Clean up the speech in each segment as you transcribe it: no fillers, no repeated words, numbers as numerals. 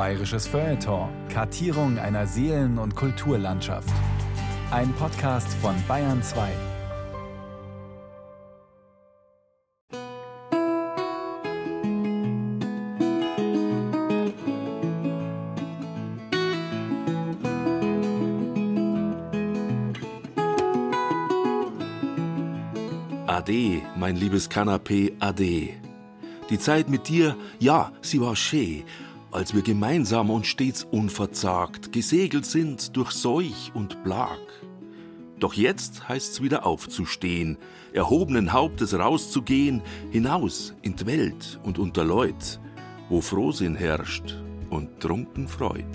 Bayerisches Feuilleton – Kartierung einer Seelen- und Kulturlandschaft. Ein Podcast von BAYERN 2. Ade, mein liebes Kanapee, ade. Die Zeit mit dir, ja, sie war schön, als wir gemeinsam und stets unverzagt gesegelt sind durch Seuch und Plag. Doch jetzt heißt's wieder aufzustehen, erhobenen Hauptes rauszugehen, hinaus in die Welt und unter Leut, wo Frohsinn herrscht und trunken Freud.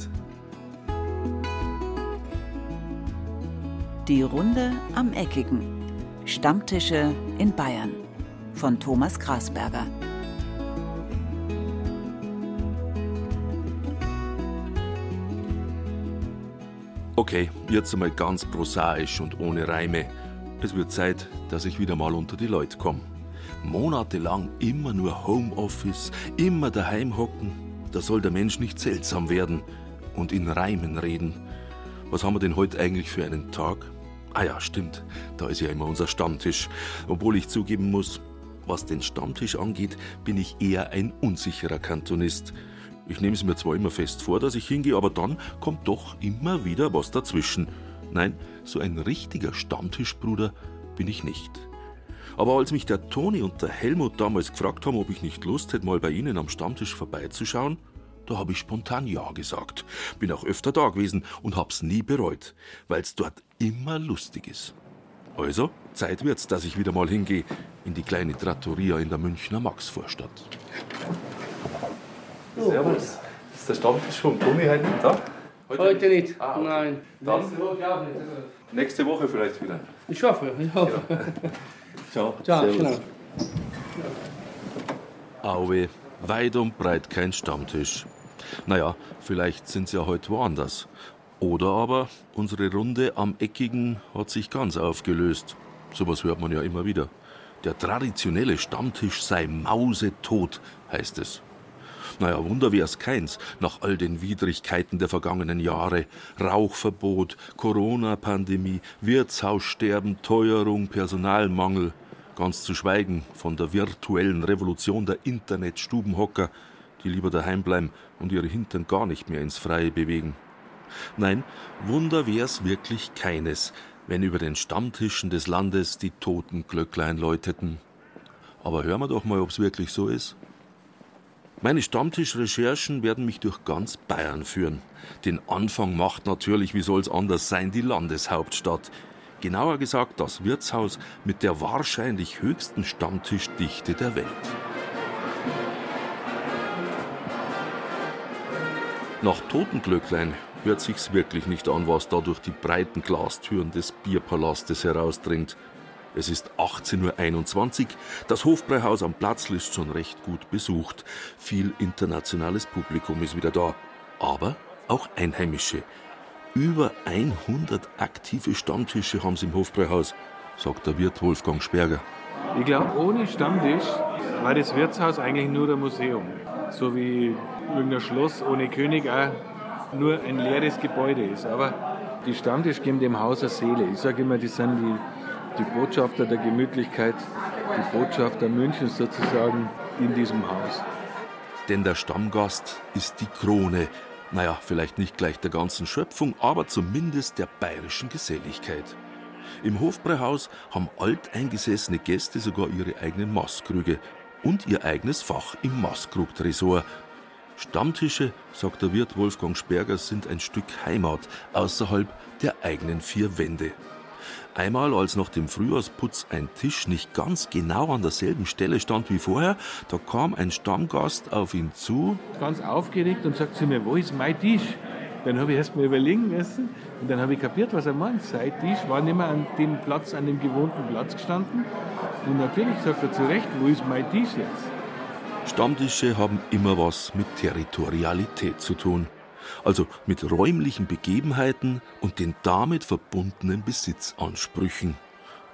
Die Runde am Eckigen. Stammtische in Bayern von Thomas Grasberger. Okay, jetzt einmal ganz prosaisch und ohne Reime. Es wird Zeit, dass ich wieder mal unter die Leute komme. Monatelang immer nur Homeoffice, immer daheim hocken. Da soll der Mensch nicht seltsam werden und in Reimen reden. Was haben wir denn heute eigentlich für einen Tag? Ah ja, stimmt, da ist ja immer unser Stammtisch. Obwohl ich zugeben muss, was den Stammtisch angeht, bin ich eher ein unsicherer Kantonist. Ich nehme es mir zwar immer fest vor, dass ich hingehe, aber dann kommt doch immer wieder was dazwischen. Nein, so ein richtiger Stammtischbruder bin ich nicht. Aber als mich der Toni und der Helmut damals gefragt haben, ob ich nicht Lust hätte, mal bei ihnen am Stammtisch vorbeizuschauen, da habe ich spontan Ja gesagt, bin auch öfter da gewesen und hab's nie bereut, weil's dort immer lustig ist. Also, Zeit wird's, dass ich wieder mal hingehe in die kleine Trattoria in der Münchner Maxvorstadt. Oh, servus. Ist der Stammtisch vom Tommy heute nicht da? Heute nicht, ah, okay. Nein. Nächste Woche auch nicht. Nächste Woche vielleicht wieder. Ich hoffe, Ja. Ciao, servus. Genau. Auwe. Weit und breit kein Stammtisch. Naja, vielleicht sind's ja heute woanders. Oder aber unsere Runde am Eckigen hat sich ganz aufgelöst. Sowas hört man ja immer wieder. Der traditionelle Stammtisch sei mausetot, heißt es. Naja, Wunder wär's keins nach all den Widrigkeiten der vergangenen Jahre. Rauchverbot, Corona-Pandemie, Wirtshaussterben, Teuerung, Personalmangel. Ganz zu schweigen von der virtuellen Revolution der Internetstubenhocker, die lieber daheim bleiben und ihre Hintern gar nicht mehr ins Freie bewegen. Nein, Wunder wär's wirklich keines, wenn über den Stammtischen des Landes die toten Glöcklein läuteten. Aber hören wir doch mal, ob's wirklich so ist. Meine Stammtischrecherchen werden mich durch ganz Bayern führen. Den Anfang macht natürlich, wie soll's anders sein, die Landeshauptstadt. Genauer gesagt das Wirtshaus mit der wahrscheinlich höchsten Stammtischdichte der Welt. Nach Totenglöcklein hört sich's wirklich nicht an, was da durch die breiten Glastüren des Bierpalastes herausdringt. Es ist 18.21 Uhr, das Hofbräuhaus am Platzl ist schon recht gut besucht. Viel internationales Publikum ist wieder da, aber auch Einheimische. Über 100 aktive Stammtische haben sie im Hofbräuhaus, sagt der Wirt Wolfgang Sperger. Ich glaube, ohne Stammtisch war das Wirtshaus eigentlich nur ein Museum. So wie irgendein Schloss ohne König auch nur ein leeres Gebäude ist. Aber die Stammtische geben dem Haus eine Seele. Ich sage immer, das sind die Botschafter der Gemütlichkeit, die Botschafter Münchens sozusagen in diesem Haus. Denn der Stammgast ist die Krone. Naja, vielleicht nicht gleich der ganzen Schöpfung, aber zumindest der bayerischen Geselligkeit. Im Hofbräuhaus haben alteingesessene Gäste sogar ihre eigenen Maßkrüge und ihr eigenes Fach im Maßkrugtresor. Stammtische, sagt der Wirt Wolfgang Sperger, sind ein Stück Heimat außerhalb der eigenen vier Wände. Einmal, als nach dem Frühjahrsputz ein Tisch nicht ganz genau an derselben Stelle stand wie vorher, da kam ein Stammgast auf ihn zu. Ganz aufgeregt und sagt zu mir, wo ist mein Tisch? Dann habe ich erst mal überlegen müssen und dann habe ich kapiert, was er meint. Sein Tisch war nicht mehr an dem Platz, an dem gewohnten Platz gestanden. Und natürlich sagt er zu Recht, wo ist mein Tisch jetzt? Stammtische haben immer was mit Territorialität zu tun. Also mit räumlichen Begebenheiten und den damit verbundenen Besitzansprüchen.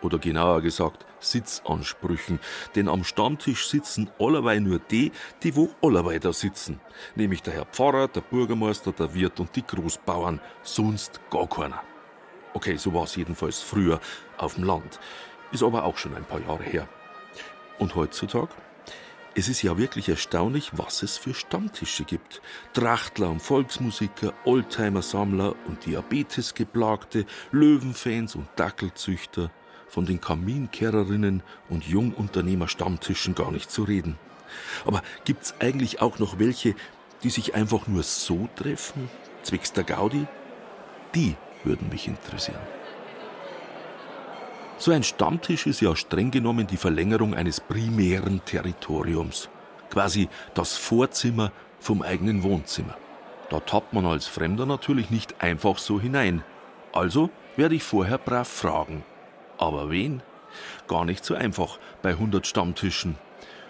oder genauer gesagt Sitzansprüchen, denn am Stammtisch sitzen allerweil nur die, die wo allerweil da sitzen, nämlich der Herr Pfarrer, der Bürgermeister, der Wirt und die Großbauern, sonst gar keiner. Okay, so war es jedenfalls früher auf dem Land, ist aber auch schon ein paar Jahre her. Und heutzutage? Es ist ja wirklich erstaunlich, was es für Stammtische gibt. Trachtler und Volksmusiker, Oldtimer-Sammler und Diabetesgeplagte, Löwenfans und Dackelzüchter, von den Kaminkehrerinnen und Jungunternehmer-Stammtischen gar nicht zu reden. Aber gibt's eigentlich auch noch welche, die sich einfach nur so treffen, zwecks der Gaudi? Die würden mich interessieren. So ein Stammtisch ist ja streng genommen die Verlängerung eines primären Territoriums. Quasi das Vorzimmer vom eigenen Wohnzimmer. Da tappt man als Fremder natürlich nicht einfach so hinein. Also werde ich vorher brav fragen. Aber wen? Gar nicht so einfach bei 100 Stammtischen.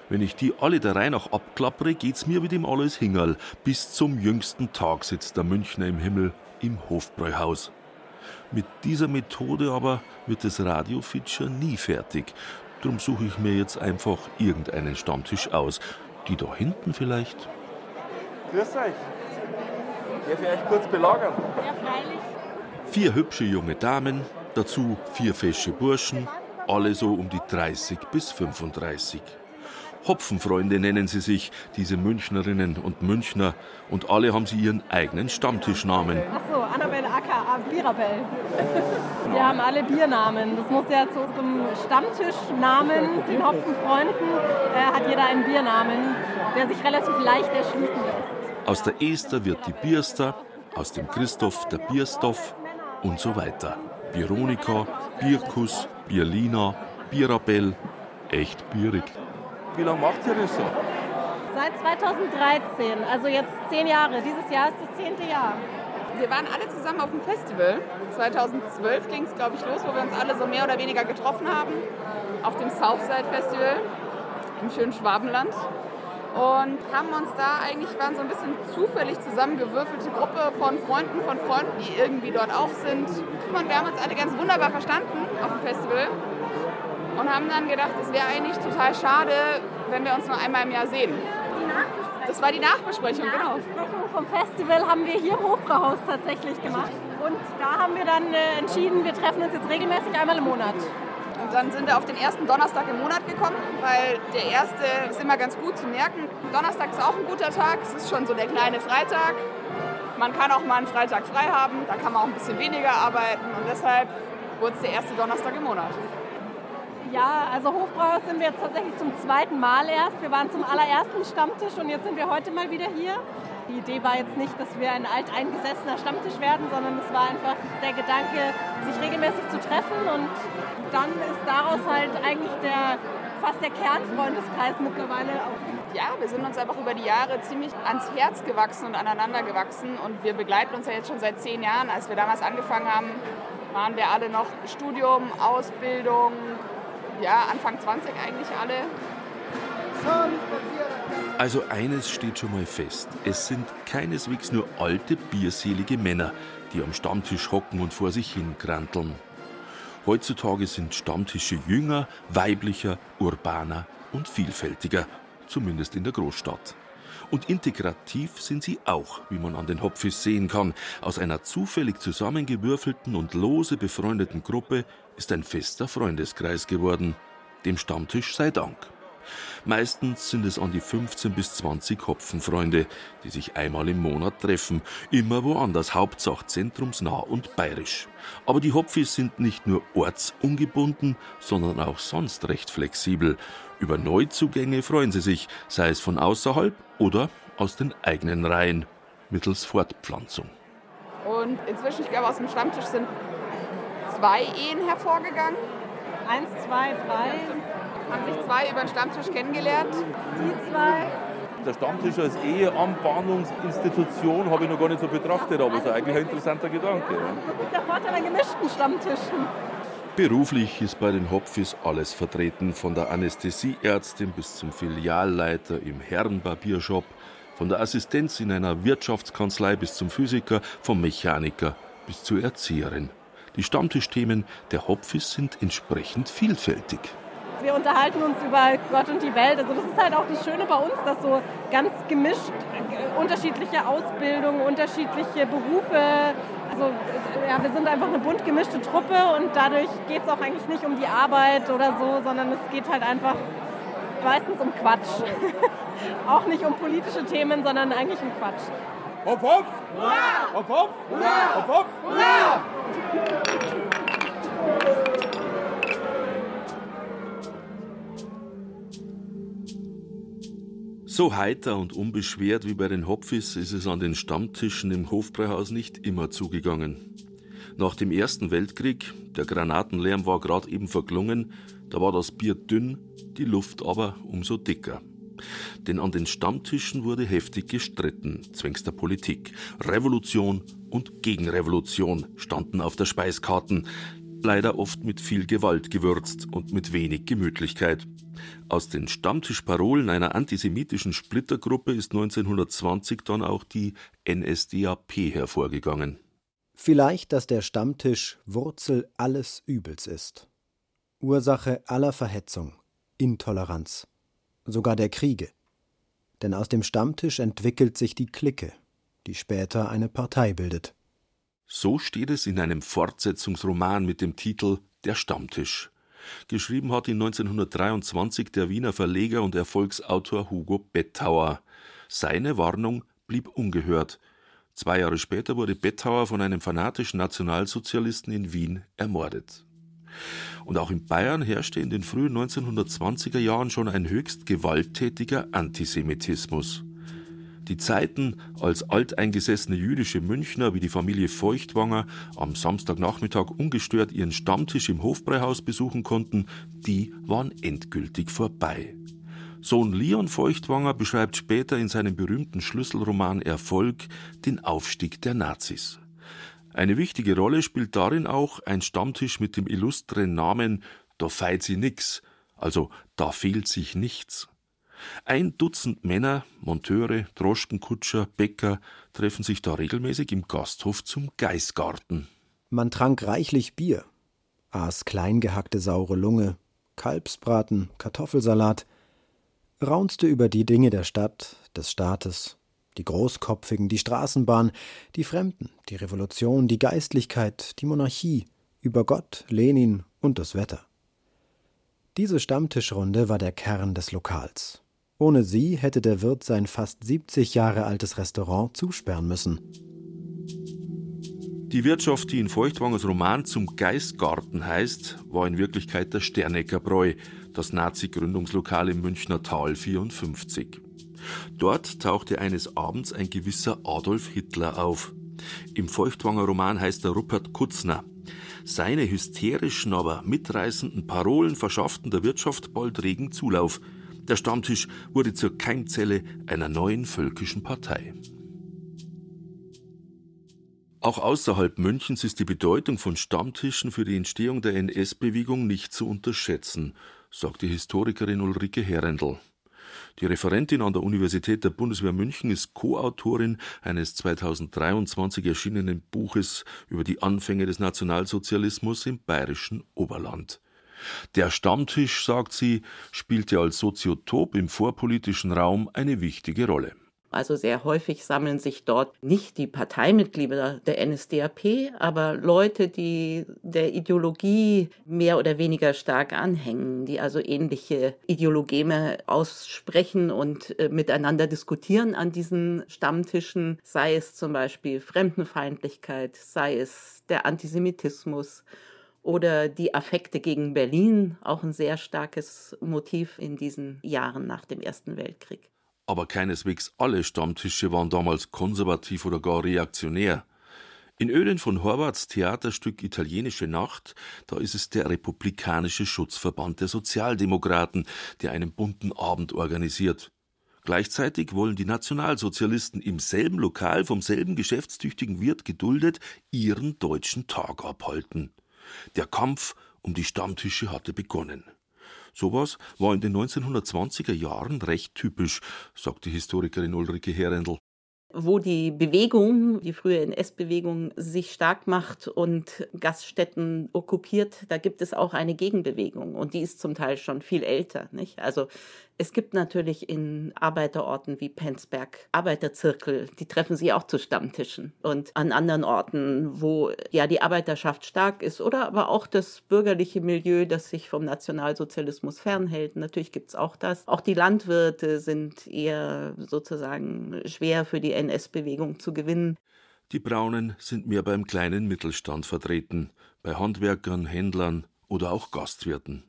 Wenn ich die alle der Reihe nach abklappere, geht's mir wie dem Alois Hingerl. Bis zum jüngsten Tag sitzt der Münchner im Himmel im Hofbräuhaus. Mit dieser Methode aber wird das Radio-Feature nie fertig. Drum suche ich mir jetzt einfach irgendeinen Stammtisch aus. Die da hinten vielleicht? Grüß euch. Darf ich euch kurz belagern? Ja, freilich. 4 hübsche junge Damen, dazu 4 fesche Burschen, alle so um die 30 bis 35. Hopfenfreunde nennen sie sich, diese Münchnerinnen und Münchner. Und alle haben sie ihren eigenen Stammtischnamen. Achso, Annabelle aka Bierabelle. Wir haben alle Biernamen. Das muss ja zu unserem Stammtischnamen, den Hopfenfreunden, hat jeder einen Biernamen, der sich relativ leicht erschließen lässt. Aus der Esther wird die Bierster, aus dem Christoph der Bierstoff und so weiter. Veronika, Birkus, Bierlina, Bierabelle, echt bierig. Wie lange macht ihr das so? Seit 2013, also jetzt 10 Jahre. Dieses Jahr ist das 10. Jahr. Wir waren alle zusammen auf dem Festival. 2012 ging es, glaube ich, los, wo wir uns alle so mehr oder weniger getroffen haben. Auf dem Southside-Festival im schönen Schwabenland. Und haben uns da eigentlich, waren so ein bisschen zufällig zusammengewürfelte Gruppe von Freunden, die irgendwie dort auch sind. Und wir haben uns alle ganz wunderbar verstanden auf dem Festival. Und haben dann gedacht, es wäre eigentlich total schade, wenn wir uns nur einmal im Jahr sehen. Das war die Nachbesprechung, genau. Die Nachbesprechung vom Festival haben wir hier im Hofbräuhaus tatsächlich gemacht. Und da haben wir dann entschieden, wir treffen uns jetzt regelmäßig einmal im Monat. Und dann sind wir auf den ersten Donnerstag im Monat gekommen, weil der erste ist immer ganz gut zu merken. Donnerstag ist auch ein guter Tag, es ist schon so der kleine Freitag. Man kann auch mal einen Freitag frei haben, da kann man auch ein bisschen weniger arbeiten. Und deshalb wurde es der erste Donnerstag im Monat. Ja, also Hofbräuhaus sind wir jetzt tatsächlich zum 2. Mal erst. Wir waren zum allerersten Stammtisch und jetzt sind wir heute mal wieder hier. Die Idee war jetzt nicht, dass wir ein alteingesessener Stammtisch werden, sondern es war einfach der Gedanke, sich regelmäßig zu treffen. Und dann ist daraus halt eigentlich fast der Kernfreundeskreis mittlerweile auch. Ja, wir sind uns einfach über die Jahre ziemlich ans Herz gewachsen und aneinander gewachsen. Und wir begleiten uns ja jetzt schon seit 10 Jahren. Als wir damals angefangen haben, waren wir alle noch Studium, Ausbildung. Ja, Anfang 20 eigentlich alle. Also eines steht schon mal fest. Es sind keineswegs nur alte, bierselige Männer, die am Stammtisch hocken und vor sich hinkranteln. Heutzutage sind Stammtische jünger, weiblicher, urbaner und vielfältiger. Zumindest in der Großstadt. Und integrativ sind sie auch, wie man an den Hopfis sehen kann. Aus einer zufällig zusammengewürfelten und lose befreundeten Gruppe ist ein fester Freundeskreis geworden. Dem Stammtisch sei Dank. Meistens sind es an die 15 bis 20 Hopfenfreunde, die sich einmal im Monat treffen. Immer woanders, Hauptsache zentrumsnah und bayerisch. Aber die Hopfis sind nicht nur ortsungebunden, sondern auch sonst recht flexibel. Über Neuzugänge freuen sie sich, sei es von außerhalb oder aus den eigenen Reihen, mittels Fortpflanzung. Und inzwischen, ich glaube, aus dem Stammtisch sind 2 Ehen hervorgegangen. 1, 2, 3... Haben sich 2 über den Stammtisch kennengelernt. Die 2. Der Stammtisch als Eheanbahnungsinstitution habe ich noch gar nicht so betrachtet, aber es ist eigentlich ein interessanter Gedanke. Das ist der Vorteil an gemischten Stammtischen. Beruflich ist bei den Hopfis alles vertreten, von der Anästhesieärztin bis zum Filialleiter im Herrenbarbiershop, von der Assistenz in einer Wirtschaftskanzlei bis zum Physiker, vom Mechaniker bis zur Erzieherin. Die Stammtischthemen der Hopfis sind entsprechend vielfältig. Wir unterhalten uns über Gott und die Welt. Also das ist halt auch das Schöne bei uns, dass so ganz gemischt unterschiedliche Ausbildungen, unterschiedliche Berufe. Also ja, wir sind einfach eine bunt gemischte Truppe und dadurch geht es auch eigentlich nicht um die Arbeit oder so, sondern es geht halt einfach meistens um Quatsch. Auch nicht um politische Themen, sondern eigentlich um Quatsch. Hop, hop! Hurra! Hop, hop! Hurra! Hop, hop! Hurra! So heiter und unbeschwert wie bei den Hopfis ist es an den Stammtischen im Hofbräuhaus nicht immer zugegangen. Nach dem Ersten Weltkrieg, der Granatenlärm war gerade eben verklungen, da war das Bier dünn, die Luft aber umso dicker. Denn an den Stammtischen wurde heftig gestritten, zwängs der Politik. Revolution und Gegenrevolution standen auf der Speisekarte, leider oft mit viel Gewalt gewürzt und mit wenig Gemütlichkeit. Aus den Stammtischparolen einer antisemitischen Splittergruppe ist 1920 dann auch die NSDAP hervorgegangen. Vielleicht, dass der Stammtisch Wurzel alles Übels ist. Ursache aller Verhetzung, Intoleranz, sogar der Kriege. Denn aus dem Stammtisch entwickelt sich die Clique, die später eine Partei bildet. So steht es in einem Fortsetzungsroman mit dem Titel »Der Stammtisch«. Geschrieben hat ihn 1923 der Wiener Verleger und Erfolgsautor Hugo Bettauer. Seine Warnung blieb ungehört. 2 Jahre später wurde Bettauer von einem fanatischen Nationalsozialisten in Wien ermordet. Und auch in Bayern herrschte in den frühen 1920er Jahren schon ein höchst gewalttätiger Antisemitismus. Die Zeiten, als alteingesessene jüdische Münchner wie die Familie Feuchtwanger am Samstagnachmittag ungestört ihren Stammtisch im Hofbräuhaus besuchen konnten, die waren endgültig vorbei. Sohn Leon Feuchtwanger beschreibt später in seinem berühmten Schlüsselroman Erfolg den Aufstieg der Nazis. Eine wichtige Rolle spielt darin auch ein Stammtisch mit dem illustren Namen »Da feit sie nix«, also »Da fehlt sich nichts«. 1 Dutzend Männer, Monteure, Droschkenkutscher, Bäcker, treffen sich da regelmäßig im Gasthof zum Geißgarten. Man trank reichlich Bier, aß kleingehackte saure Lunge, Kalbsbraten, Kartoffelsalat, raunzte über die Dinge der Stadt, des Staates, die Großkopfigen, die Straßenbahn, die Fremden, die Revolution, die Geistlichkeit, die Monarchie, über Gott, Lenin und das Wetter. Diese Stammtischrunde war der Kern des Lokals. Ohne sie hätte der Wirt sein fast 70 Jahre altes Restaurant zusperren müssen. Die Wirtschaft, die in Feuchtwangers Roman zum Geißgarten heißt, war in Wirklichkeit der Sterneckerbräu, das Nazi-Gründungslokal im Münchner Tal 54. Dort tauchte eines Abends ein gewisser Adolf Hitler auf. Im Feuchtwanger Roman heißt er Rupert Kutzner. Seine hysterischen, aber mitreißenden Parolen verschafften der Wirtschaft bald regen Zulauf. Der Stammtisch wurde zur Keimzelle einer neuen völkischen Partei. Auch außerhalb Münchens ist die Bedeutung von Stammtischen für die Entstehung der NS-Bewegung nicht zu unterschätzen, sagt die Historikerin Ulrike Herendl. Die Referentin an der Universität der Bundeswehr München ist Co-Autorin eines 2023 erschienenen Buches über die Anfänge des Nationalsozialismus im bayerischen Oberland. Der Stammtisch, sagt sie, spielte als Soziotop im vorpolitischen Raum eine wichtige Rolle. Also sehr häufig sammeln sich dort nicht die Parteimitglieder der NSDAP, aber Leute, die der Ideologie mehr oder weniger stark anhängen, die also ähnliche Ideologeme aussprechen und miteinander diskutieren an diesen Stammtischen, sei es zum Beispiel Fremdenfeindlichkeit, sei es der Antisemitismus oder die Affekte gegen Berlin, auch ein sehr starkes Motiv in diesen Jahren nach dem Ersten Weltkrieg. Aber keineswegs alle Stammtische waren damals konservativ oder gar reaktionär. In Ödön von Horváths Theaterstück »Italienische Nacht«, da ist es der Republikanische Schutzverband der Sozialdemokraten, der einen bunten Abend organisiert. Gleichzeitig wollen die Nationalsozialisten im selben Lokal vom selben geschäftstüchtigen Wirt geduldet ihren deutschen Tag abhalten. Der Kampf um die Stammtische hatte begonnen. Sowas war in den 1920er Jahren recht typisch, sagt die Historikerin Ulrike Herendl. wo die Bewegung, die frühe NS-Bewegung, sich stark macht und Gaststätten okkupiert, da gibt es auch eine Gegenbewegung. Und die ist zum Teil schon viel älter, nicht? Also es gibt natürlich in Arbeiterorten wie Penzberg Arbeiterzirkel, die treffen sich auch zu Stammtischen. Und an anderen Orten, wo ja die Arbeiterschaft stark ist oder aber auch das bürgerliche Milieu, das sich vom Nationalsozialismus fernhält, natürlich gibt es auch das. Auch die Landwirte sind eher sozusagen schwer für die NS-Bewegung zu gewinnen. Die Braunen sind mehr beim kleinen Mittelstand vertreten, bei Handwerkern, Händlern oder auch Gastwirten.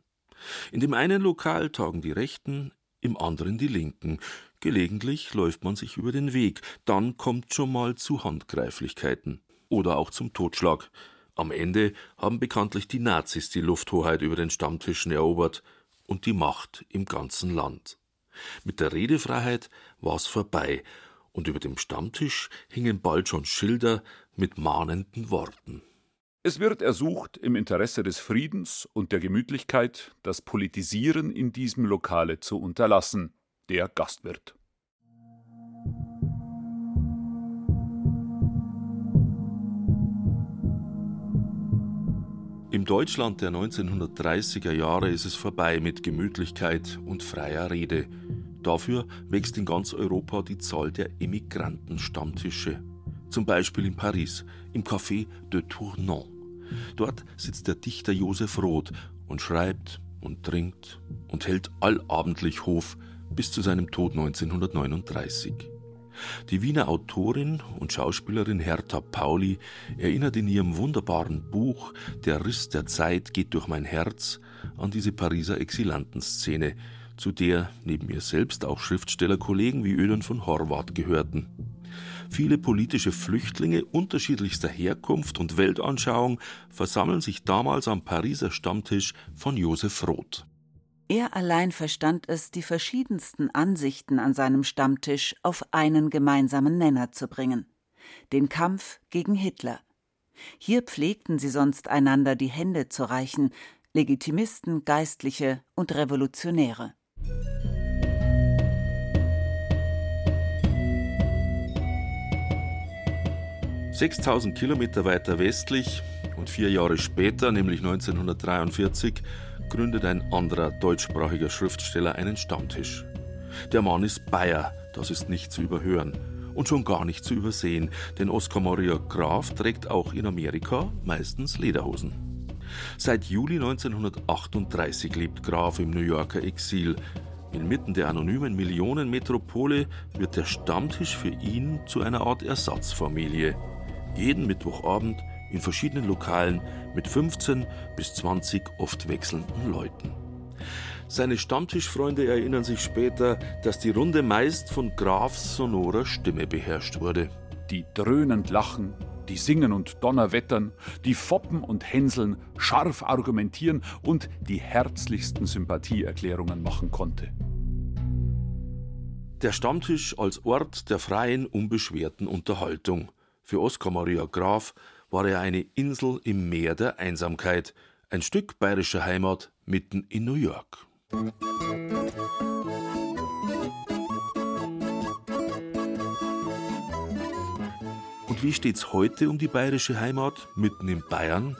In dem einen Lokal tagen die Rechten, im anderen die Linken. Gelegentlich läuft man sich über den Weg, dann kommt schon mal zu Handgreiflichkeiten oder auch zum Totschlag. Am Ende haben bekanntlich die Nazis die Lufthoheit über den Stammtischen erobert und die Macht im ganzen Land. Mit der Redefreiheit war es vorbei. Und über dem Stammtisch hingen bald schon Schilder mit mahnenden Worten. Es wird ersucht, im Interesse des Friedens und der Gemütlichkeit das Politisieren in diesem Lokale zu unterlassen, der Gastwirt. Im Deutschland der 1930er Jahre ist es vorbei mit Gemütlichkeit und freier Rede. Dafür wächst in ganz Europa die Zahl der Emigrantenstammtische. Zum Beispiel in Paris, im Café de Tournon. Dort sitzt der Dichter Joseph Roth und schreibt und trinkt und hält allabendlich Hof bis zu seinem Tod 1939. Die Wiener Autorin und Schauspielerin Hertha Pauli erinnert in ihrem wunderbaren Buch »Der Riss der Zeit geht durch mein Herz« an diese Pariser Exilantenszene, zu der neben ihr selbst auch Schriftstellerkollegen wie Ödön von Horváth gehörten. Viele politische Flüchtlinge unterschiedlichster Herkunft und Weltanschauung versammeln sich damals am Pariser Stammtisch von Joseph Roth. Er allein verstand es, die verschiedensten Ansichten an seinem Stammtisch auf einen gemeinsamen Nenner zu bringen: den Kampf gegen Hitler. Hier pflegten sie sonst einander die Hände zu reichen, Legitimisten, Geistliche und Revolutionäre. »6.000 Kilometer weiter westlich und 4 Jahre später, nämlich 1943, gründet ein anderer deutschsprachiger Schriftsteller einen Stammtisch. Der Mann ist Bayer, das ist nicht zu überhören und schon gar nicht zu übersehen, denn Oskar Maria Graf trägt auch in Amerika meistens Lederhosen. Seit Juli 1938 lebt Graf im New Yorker Exil. Inmitten der anonymen Millionenmetropole wird der Stammtisch für ihn zu einer Art Ersatzfamilie. Jeden Mittwochabend in verschiedenen Lokalen mit 15 bis 20 oft wechselnden Leuten. Seine Stammtischfreunde erinnern sich später, dass die Runde meist von Grafs sonorer Stimme beherrscht wurde. Die dröhnend lachen, die singen und donnerwettern, die foppen und hänseln, scharf argumentieren und die herzlichsten Sympathieerklärungen machen konnte. Der Stammtisch als Ort der freien, unbeschwerten Unterhaltung. Für Oskar Maria Graf war er eine Insel im Meer der Einsamkeit, ein Stück bayerischer Heimat mitten in New York. Und wie steht's heute um die bayerische Heimat mitten in Bayern?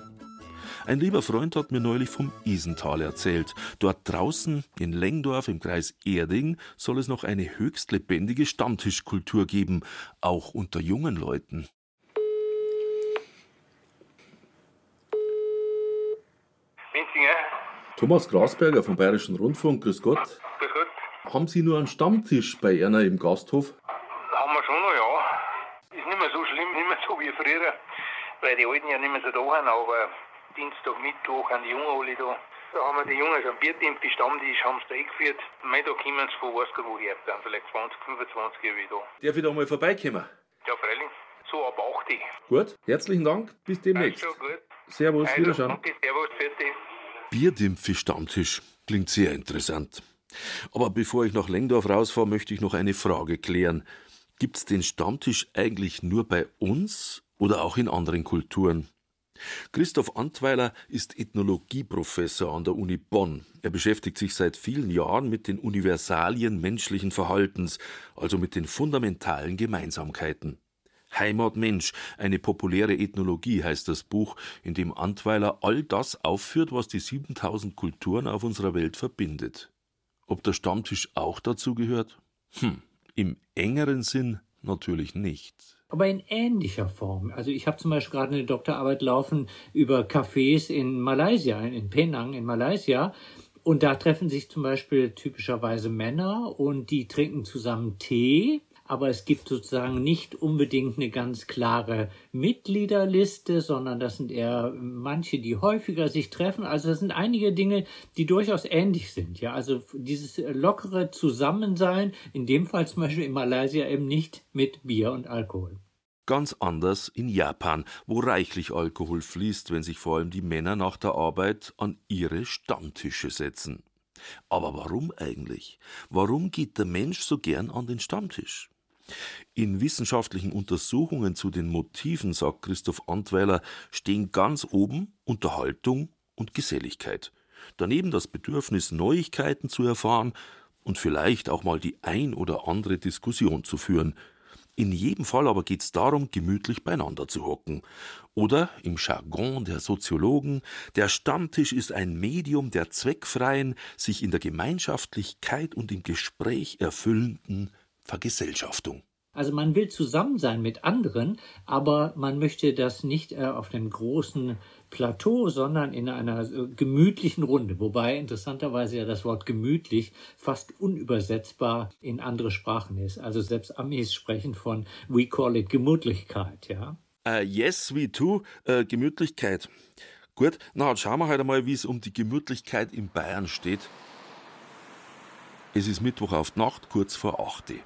Ein lieber Freund hat mir neulich vom Isental erzählt. Dort draußen in Lengdorf im Kreis Erding soll es noch eine höchst lebendige Stammtischkultur geben, auch unter jungen Leuten. Menzinger. Thomas Grasberger vom Bayerischen Rundfunk, grüß Gott. Grüß Gott. Haben Sie nur einen Stammtisch bei Erna im Gasthof? Haben wir schon noch, ja. Ist nicht mehr so schlimm, nicht mehr so wie früher, weil die Alten ja nicht mehr so da sind, aber Dienstag, Mittwoch sind die Jungen alle da. Da haben wir die Jungen am Biertempel Stammtisch, haben sie da eingeführt. Meintag kommen sie von, weiß gar nicht, wo die Erb sind, vielleicht 20, 25 Jahre wieder. Darf ich da mal vorbeikommen? Ja, freilich. So ab 80. Gut, herzlichen Dank, bis demnächst. Also, gut. Servus, also, wiederschauen. Danke, servus, fertig. Biertempel Stammtisch, klingt sehr interessant. Aber bevor ich nach Lengdorf rausfahre, möchte ich noch eine Frage klären. Gibt's den Stammtisch eigentlich nur bei uns oder auch in anderen Kulturen? Christoph Antweiler ist Ethnologieprofessor an der Uni Bonn. Er beschäftigt sich seit vielen Jahren mit den Universalien menschlichen Verhaltens, also mit den fundamentalen Gemeinsamkeiten. Heimat Mensch, eine populäre Ethnologie heißt das Buch, in dem Antweiler all das aufführt, was die 7000 Kulturen auf unserer Welt verbindet. Ob der Stammtisch auch dazu gehört? Im engeren Sinn natürlich nicht. Aber in ähnlicher Form. Also ich habe zum Beispiel gerade eine Doktorarbeit laufen über Cafés in Malaysia, in Penang in Malaysia. Und da treffen sich zum Beispiel typischerweise Männer und die trinken zusammen Tee. Aber es gibt sozusagen nicht unbedingt eine ganz klare Mitgliederliste, sondern das sind eher manche, die häufiger sich treffen. Also das sind einige Dinge, die durchaus ähnlich sind. Ja, also dieses lockere Zusammensein, in dem Fall zum Beispiel in Malaysia eben nicht mit Bier und Alkohol. Ganz anders in Japan, wo reichlich Alkohol fließt, wenn sich vor allem die Männer nach der Arbeit an ihre Stammtische setzen. Aber warum eigentlich? Warum geht der Mensch so gern an den Stammtisch? In wissenschaftlichen Untersuchungen zu den Motiven, sagt Christoph Antweiler, stehen ganz oben Unterhaltung und Geselligkeit. Daneben das Bedürfnis, Neuigkeiten zu erfahren und vielleicht auch mal die ein oder andere Diskussion zu führen. In jedem Fall aber geht es darum, gemütlich beieinander zu hocken. Oder im Jargon der Soziologen, der Stammtisch ist ein Medium der zweckfreien, sich in der Gemeinschaftlichkeit und im Gespräch erfüllenden Vergesellschaftung. Also man will zusammen sein mit anderen, aber man möchte das nicht auf einem großen Plateau, sondern in einer gemütlichen Runde. Wobei interessanterweise ja das Wort gemütlich fast unübersetzbar in andere Sprachen ist. Also selbst Amis sprechen von we call it Gemütlichkeit, ja. Yes, we too, Gemütlichkeit. Gut, na, schauen wir heute mal, wie es um die Gemütlichkeit in Bayern steht. Es ist Mittwoch auf die Nacht, kurz vor 8 Uhr.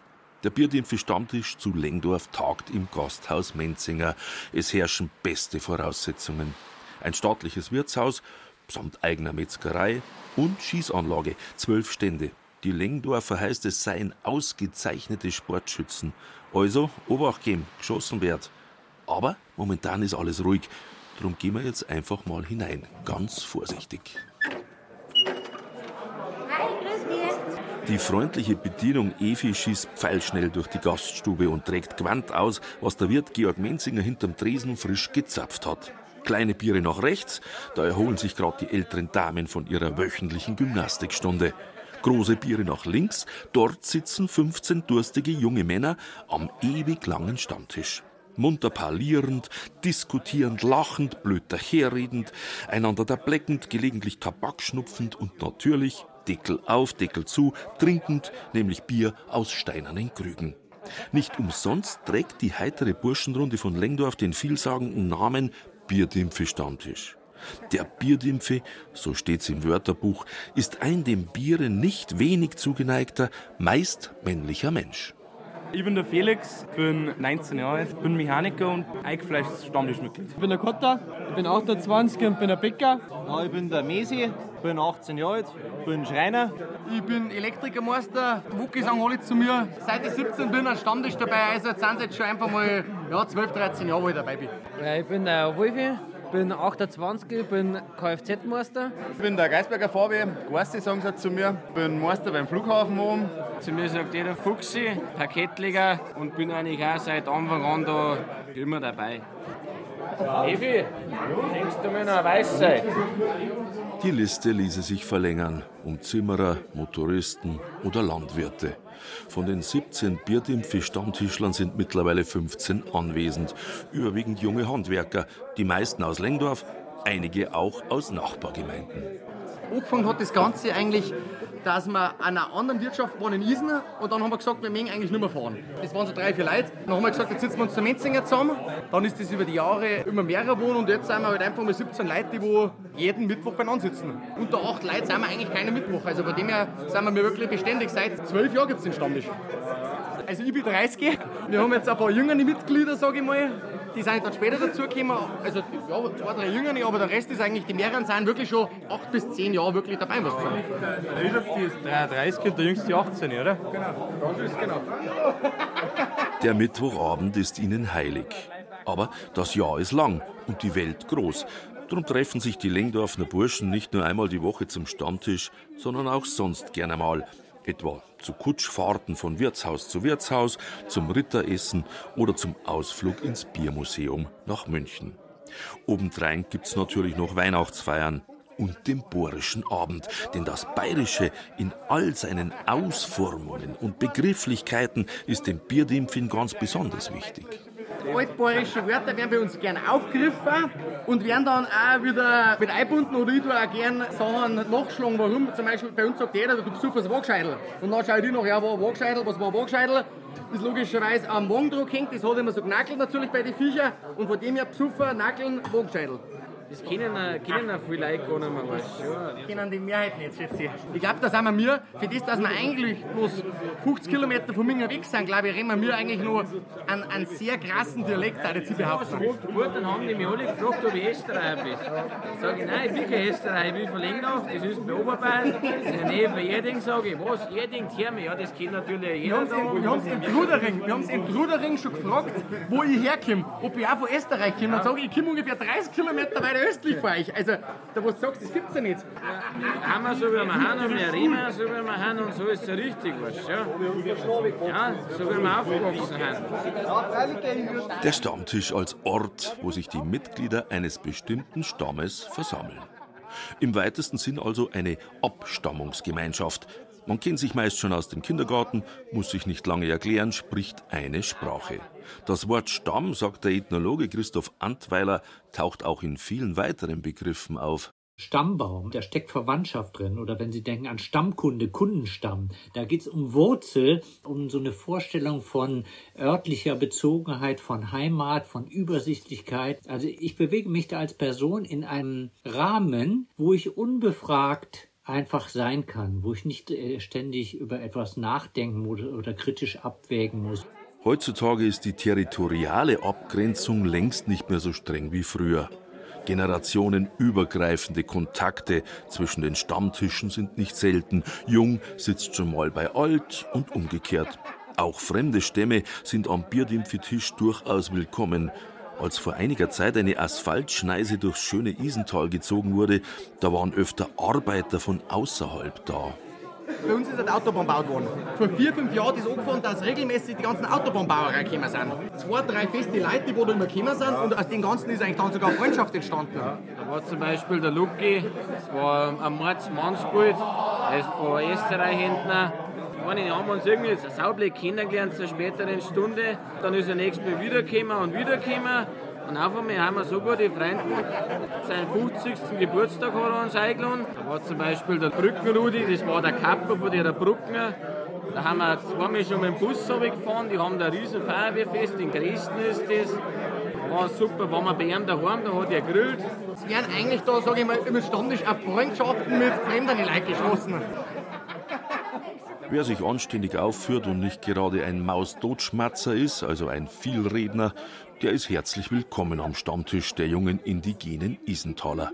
Der Bierdienst für Stammtisch zu Lengdorf tagt im Gasthaus Menzinger. Es herrschen beste Voraussetzungen. Ein staatliches Wirtshaus samt eigener Metzgerei und Schießanlage, 12 Stände. Die Lengdorfer, heißt es, seien ausgezeichnete Sportschützen. Also Obacht geben, geschossen wird. Aber momentan ist alles ruhig. Darum gehen wir jetzt einfach mal hinein, ganz vorsichtig. Die freundliche Bedienung Evi schießt pfeilschnell durch die Gaststube und trägt Gewand aus, was der Wirt Georg Menzinger hinterm Tresen frisch gezapft hat. Kleine Biere nach rechts, da erholen sich gerade die älteren Damen von ihrer wöchentlichen Gymnastikstunde. Große Biere nach links, dort sitzen 15 durstige junge Männer am ewig langen Stammtisch. Munter parlierend, diskutierend, lachend, blöd daherredend, einander dableckend, gelegentlich Tabak schnupfend und natürlich Deckel auf, Deckel zu, trinkend, nämlich Bier aus steinernen Krügen. Nicht umsonst trägt die heitere Burschenrunde von Lengdorf den vielsagenden Namen Bierdimpfe-Stammtisch. Der Bierdimpfe, so steht's im Wörterbuch, ist ein dem Biere nicht wenig zugeneigter, meist männlicher Mensch. Ich bin der Felix, bin 19 Jahre alt, bin Mechaniker und eingefleischtes Stammtischmitglied. Ich bin der Kotter, ich bin 28 und bin ein Bäcker. Ja, ich bin der Mesi, bin 18 Jahre alt, bin Schreiner. Ich bin Elektrikermeister, Wucki sagen alle zu mir. Seit ich 17 bin am Stammtisch dabei, also jetzt sind sie jetzt schon einfach mal 12, 13 Jahre, wo ich dabei bin. Ja, ich bin der Wolfi, bin 28, bin Kfz-Meister. Ich bin der Grasberger Fabi, Gorsi sagen sie zu mir, bin Meister beim Flughafen oben. Zu mir sagt jeder Fuchsi, Parkettleger, und bin eigentlich auch seit Anfang an da immer dabei. Evi, denkst du mir noch weiß sein? Die Liste ließe sich verlängern, um Zimmerer, Motoristen oder Landwirte. Von den 17 Bierdimpfe-Stammtischlern sind mittlerweile 15 anwesend. Überwiegend junge Handwerker, die meisten aus Lengdorf, einige auch aus Nachbargemeinden. Angefangen hat das Ganze eigentlich, dass wir an einer anderen Wirtschaft waren in Isen, und dann haben wir gesagt, wir mögen eigentlich nicht mehr fahren. Das waren so 3, 4 Leute. Dann haben wir gesagt, jetzt sitzen wir uns zu Menzinger zusammen. Dann ist das über die Jahre immer mehr geworden, und jetzt sind wir halt einfach mal 17 Leute, die wo jeden Mittwoch beieinander sitzen. Unter 8 Leuten sind wir eigentlich keine Mittwoch. Also von dem her sind wir wirklich beständig. Seit 12 Jahren gibt es den Stammtisch. Also ich bin 30. Wir haben jetzt ein paar jüngere Mitglieder, sage ich mal. Die sind dann später dazugekommen, also ja, 2, 3 Jüngere, aber der Rest ist eigentlich, die mehreren sind wirklich schon 8 bis 10 Jahre wirklich dabei. Was der Älteste ist 33 und der Jüngste 18, oder? Genau, das ist genau. Der Mittwochabend ist ihnen heilig. Aber das Jahr ist lang und die Welt groß. Darum treffen sich die Lengdorfner Burschen nicht nur einmal die Woche zum Stammtisch, sondern auch sonst gerne mal. Etwa zu Kutschfahrten von Wirtshaus zu Wirtshaus, zum Ritteressen oder zum Ausflug ins Biermuseum nach München. Obendrein gibt's natürlich noch Weihnachtsfeiern und den Bayerischen Abend, denn das Bayerische in all seinen Ausformungen und Begrifflichkeiten ist dem Bierdimpfing ganz besonders wichtig. Altbayerische Wörter werden bei uns gerne aufgegriffen und werden dann auch wieder mit eingebunden, oder ich tue auch gerne Sachen nachschlagen, warum. Zum Beispiel bei uns sagt jeder, du besuchst das Waagscheidel. Und dann schaue ich nach, ja, was war Waagscheidel? Das logischerweise am Magendruck hängt, das hat immer so genackelt natürlich bei den Viechern. Und von dem her besuchen, nackeln, Waagscheidel. Das kennen viele Leute gar nicht mehr, weißt du? Das kennen die Mehrheit nicht, schätze ich. Ich glaube, da sind wir mir, für das, dass wir eigentlich bloß 50 Kilometer von Minga weg sind, glaube ich, reden wir eigentlich noch einen sehr krassen Dialekt, da jetzt überhaupt. Dann haben die mich alle gefragt, ob ich Österreicher bin. Sag ich, nein, ich bin kein Österreicher, ich bin von Lengdorf, das ist bei Oberbayern, in der Nähe von Erding, sage ich. Was, Erding, Therme? Ja, das kennt natürlich jeder. Wir haben es in Trudering schon gefragt, wo ich herkomme, ob ich auch von Österreich komme. Dann sage ich, ich komme ungefähr 30 Kilometer weit östlich von euch. Also, da wo du sagst, das gibt's ja nicht. Hammer so wie wir haben und wir Riemen so wie wir haben und so ist es ja richtig, weißt du? Ja, so wie wir aufgewachsen haben. Der Stammtisch als Ort, wo sich die Mitglieder eines bestimmten Stammes versammeln. Im weitesten Sinn also eine Abstammungsgemeinschaft. Man kennt sich meist schon aus dem Kindergarten, muss sich nicht lange erklären, spricht eine Sprache. Das Wort Stamm, sagt der Ethnologe Christoph Antweiler, taucht auch in vielen weiteren Begriffen auf. Stammbaum, da steckt Verwandtschaft drin. Oder wenn Sie denken an Stammkunde, Kundenstamm, da geht es um Wurzel, um so eine Vorstellung von örtlicher Bezogenheit, von Heimat, von Übersichtlichkeit. Also ich bewege mich da als Person in einem Rahmen, wo ich unbefragt einfach sein kann, wo ich nicht ständig über etwas nachdenken muss oder kritisch abwägen muss. Heutzutage ist die territoriale Abgrenzung längst nicht mehr so streng wie früher. Generationenübergreifende Kontakte zwischen den Stammtischen sind nicht selten. Jung sitzt schon mal bei alt und umgekehrt. Auch fremde Stämme sind am Bierdimpftisch durchaus willkommen. Als vor einiger Zeit eine Asphaltschneise durchs schöne Isental gezogen wurde, da waren öfter Arbeiter von außerhalb da. Bei uns ist eine Autobahn gebaut worden. Vor 4-5 Jahren ist angefangen, dass regelmäßig die ganzen Autobahnbauer gekommen sind. 2-3 feste Leute, die da immer gekommen sind, und aus dem Ganzen ist eigentlich dann sogar Freundschaft entstanden. Ja, da war zum Beispiel der Lucky, das war ein Mordsmannsbild, der ist von Österreich hinten. Dann haben wir uns irgendwie einen Saublick kennengelernt zur späteren Stunde. Dann ist er nächstes Mal wiedergekommen. Und auf einmal haben wir so gute Freunde. Seinen 50. Geburtstag hat er uns eingeladen. Da war zum Beispiel der Brückenrudi, das war der Kapper von der Brücken. Da haben wir zweimal schon mit dem Bus runtergefahren. Die haben da ein riesen Feuerwehrfest, in Dresden ist das. War super, waren wir bei ihm daheim, da hat er gegrillt. Es werden eigentlich da, sage ich mal, im Stammtisch auch Freundschaften mit fremden Leuten geschlossen. Wer sich anständig aufführt und nicht gerade ein Maustotschmatzer ist, also ein Vielredner, der ist herzlich willkommen am Stammtisch der jungen indigenen Isentaler.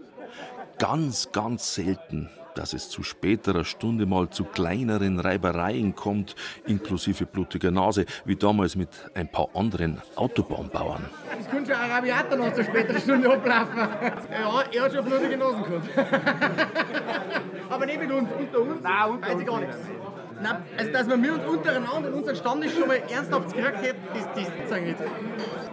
Ganz, ganz selten, dass es zu späterer Stunde mal zu kleineren Reibereien kommt, inklusive blutiger Nase, wie damals mit ein paar anderen Autobahnbauern. Das könnte schon ein Rabiater noch zu späterer Stunde ablaufen. Ja, er hat schon blutige Nasen gehabt. Aber nicht mit uns, unter uns. Nein, unter uns gar nichts. Nein, also dass wir uns untereinander in unseren Stammtisch schon mal ernsthaft gekriegt hätten, das sage ich nicht.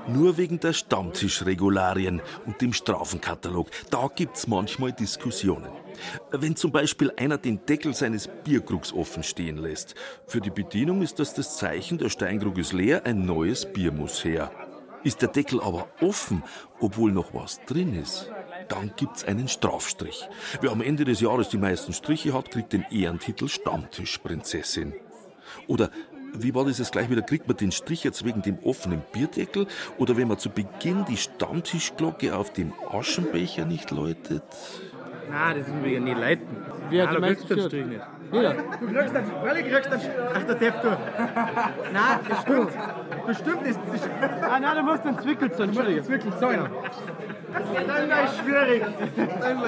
Nur wegen der Stammtischregularien und dem Strafenkatalog, da gibt es manchmal Diskussionen. Wenn zum Beispiel einer den Deckel seines Bierkrugs offen stehen lässt, für die Bedienung ist das Zeichen, der Steinkrug ist leer, ein neues Bier muss her. Ist der Deckel aber offen, obwohl noch was drin ist, dann gibt's einen Strafstrich. Wer am Ende des Jahres die meisten Striche hat, kriegt den Ehrentitel Stammtischprinzessin. Oder wie war das jetzt gleich wieder? Kriegt man den Strich jetzt wegen dem offenen Bierdeckel? Oder wenn man zu Beginn die Stammtischglocke auf dem Aschenbecher nicht läutet? Nein, das müssen wir ja nicht läuten. Du möchtest den Strich nicht. Ja. Du kriegst dann, ach, der Depp, du. Nein, das stimmt. Das stimmt. Ah, nein, du musst den Zwickel sein. Dann war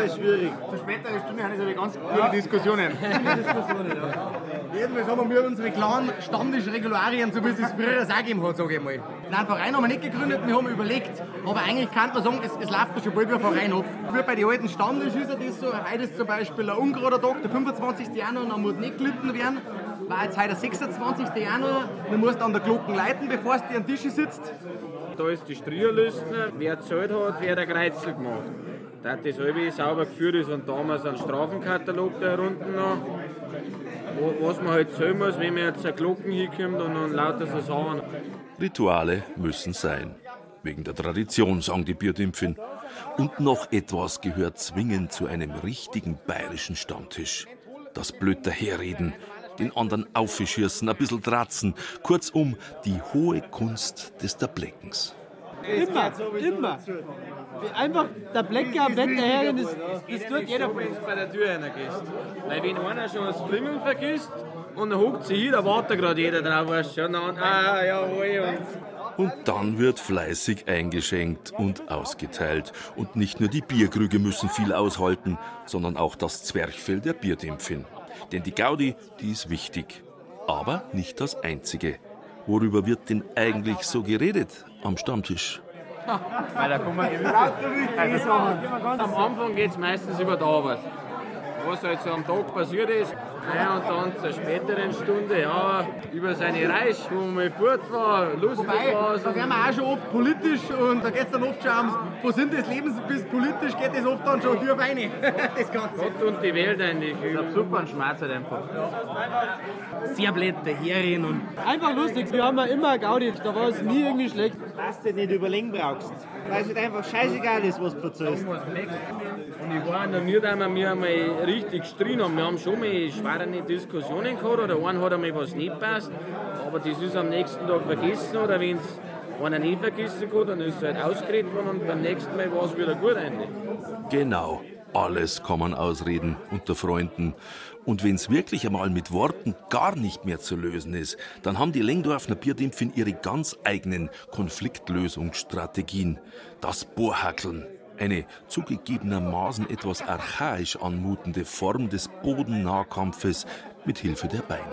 es schwierig. Zu später Stunde haben wir so ganz viele Diskussionen. Jedenfalls haben wir unsere klaren Stammtischregularien, so wie es früher auch gegeben hat, sage ich mal. Nein, Verein haben wir nicht gegründet, wir haben überlegt. Aber eigentlich kann man sagen, es läuft schon bald wie ein Verein ab. Wie bei den alten Stammtischüssern, das so, heute ist zum Beispiel ein ungrader Tag, der 25. Januar, dann muss nicht gelitten werden. War jetzt heute der 26. Januar, man muss an der Glocken leiten, bevor es dir am Tisch sitzt. Da ist die Strierliste, wer gezahlt hat, wer der Kreuzel gemacht. Da das alles sauber geführt ist und damals einen Strafenkatalog da unten noch. Was man halt zählen muss, wenn man jetzt eine Glocken hinkommt und dann lauter so Sachen. Rituale müssen sein. Wegen der Tradition, sagen die Bierdümpfin. Und noch etwas gehört zwingend zu einem richtigen bayerischen Stammtisch. Das blöd daherreden, den anderen aufschießen, ein bisschen dratzen. Kurzum, die hohe Kunst des Derbleckens. Immer. Einfach der Blecker am Bett daher, das tut jeder. Wenn du bei der Tür reingehst. Weil wenn einer schon das Klingeln vergisst und dann hockt sie hin, da wartet gerade jeder drauf, weißt du schon. Ah, jawohl. Und dann wird fleißig eingeschenkt und ausgeteilt. Und nicht nur die Bierkrüge müssen viel aushalten, sondern auch das Zwerchfell der Bierdämpfin. Denn die Gaudi, die ist wichtig. Aber nicht das Einzige. Worüber wird denn eigentlich so geredet am Stammtisch? Weil da kommen wir am Anfang geht es meistens über die Arbeit. Was halt so am Tag passiert ist. Ja, und dann zur späteren Stunde, ja, über seine Reise, wo man fort war, lustig war. Da werden wir auch schon oft politisch und da geht es dann oft schon ums, wo sind des Lebens bis politisch, geht das oft dann schon durch eine. Das Ganze. Gott und die Welt eigentlich. Ich habe super einen Schmerz halt einfach. Sehr blätter Herrin und einfach lustig, wir haben ja immer Gaudi, da war es nie irgendwie schlecht. Dass du nicht überlegen brauchst, weil es halt einfach scheißegal ist, was du erzählst. Und ich war noch nie, dass wir einmal richtig gestritten haben. Wir haben schon mal schwere Diskussionen gehabt oder einer hat einmal was nicht passt, aber das ist am nächsten Tag vergessen oder wenn es einer nicht vergessen kann, dann ist es halt ausgeredet worden und beim nächsten Mal war es wieder gut eigentlich. Genau, alles kann man ausreden unter Freunden. Und wenn es wirklich einmal mit Worten gar nicht mehr zu lösen ist, dann haben die Lengdorfner Bierdämpfen ihre ganz eigenen Konfliktlösungsstrategien. Das Bohrhackeln. Eine zugegebenermaßen etwas archaisch anmutende Form des Bodennahkampfes mit Hilfe der Beine.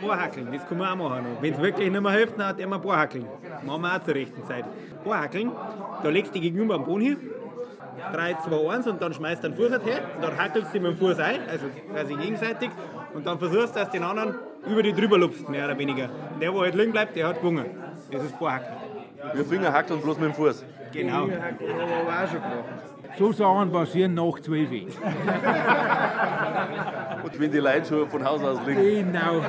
Bohrhackeln, das kann man auch machen. Wenn es wirklich nicht mehr hilft, dann hat man Bohrhackeln. Machen wir auch zur rechten Zeit. Bohrhackeln, da legst du dich gegenüber am Boden hin, 3, 2, 1 und dann schmeißt du den Fuß her und dann hackelst du mit dem Fuß ein, also quasi gegenseitig, und dann versuchst du, dass den anderen über die drüber lupfst, mehr oder weniger. Und der halt liegen bleibt, der hat gewonnen. Das ist Bohrhackeln. Wir Fingerhackeln bloß mit dem Fuß. Genau. So Sachen passieren nach 12 Uhr. Und wenn die Leute schon von Haus aus liegen. Genau.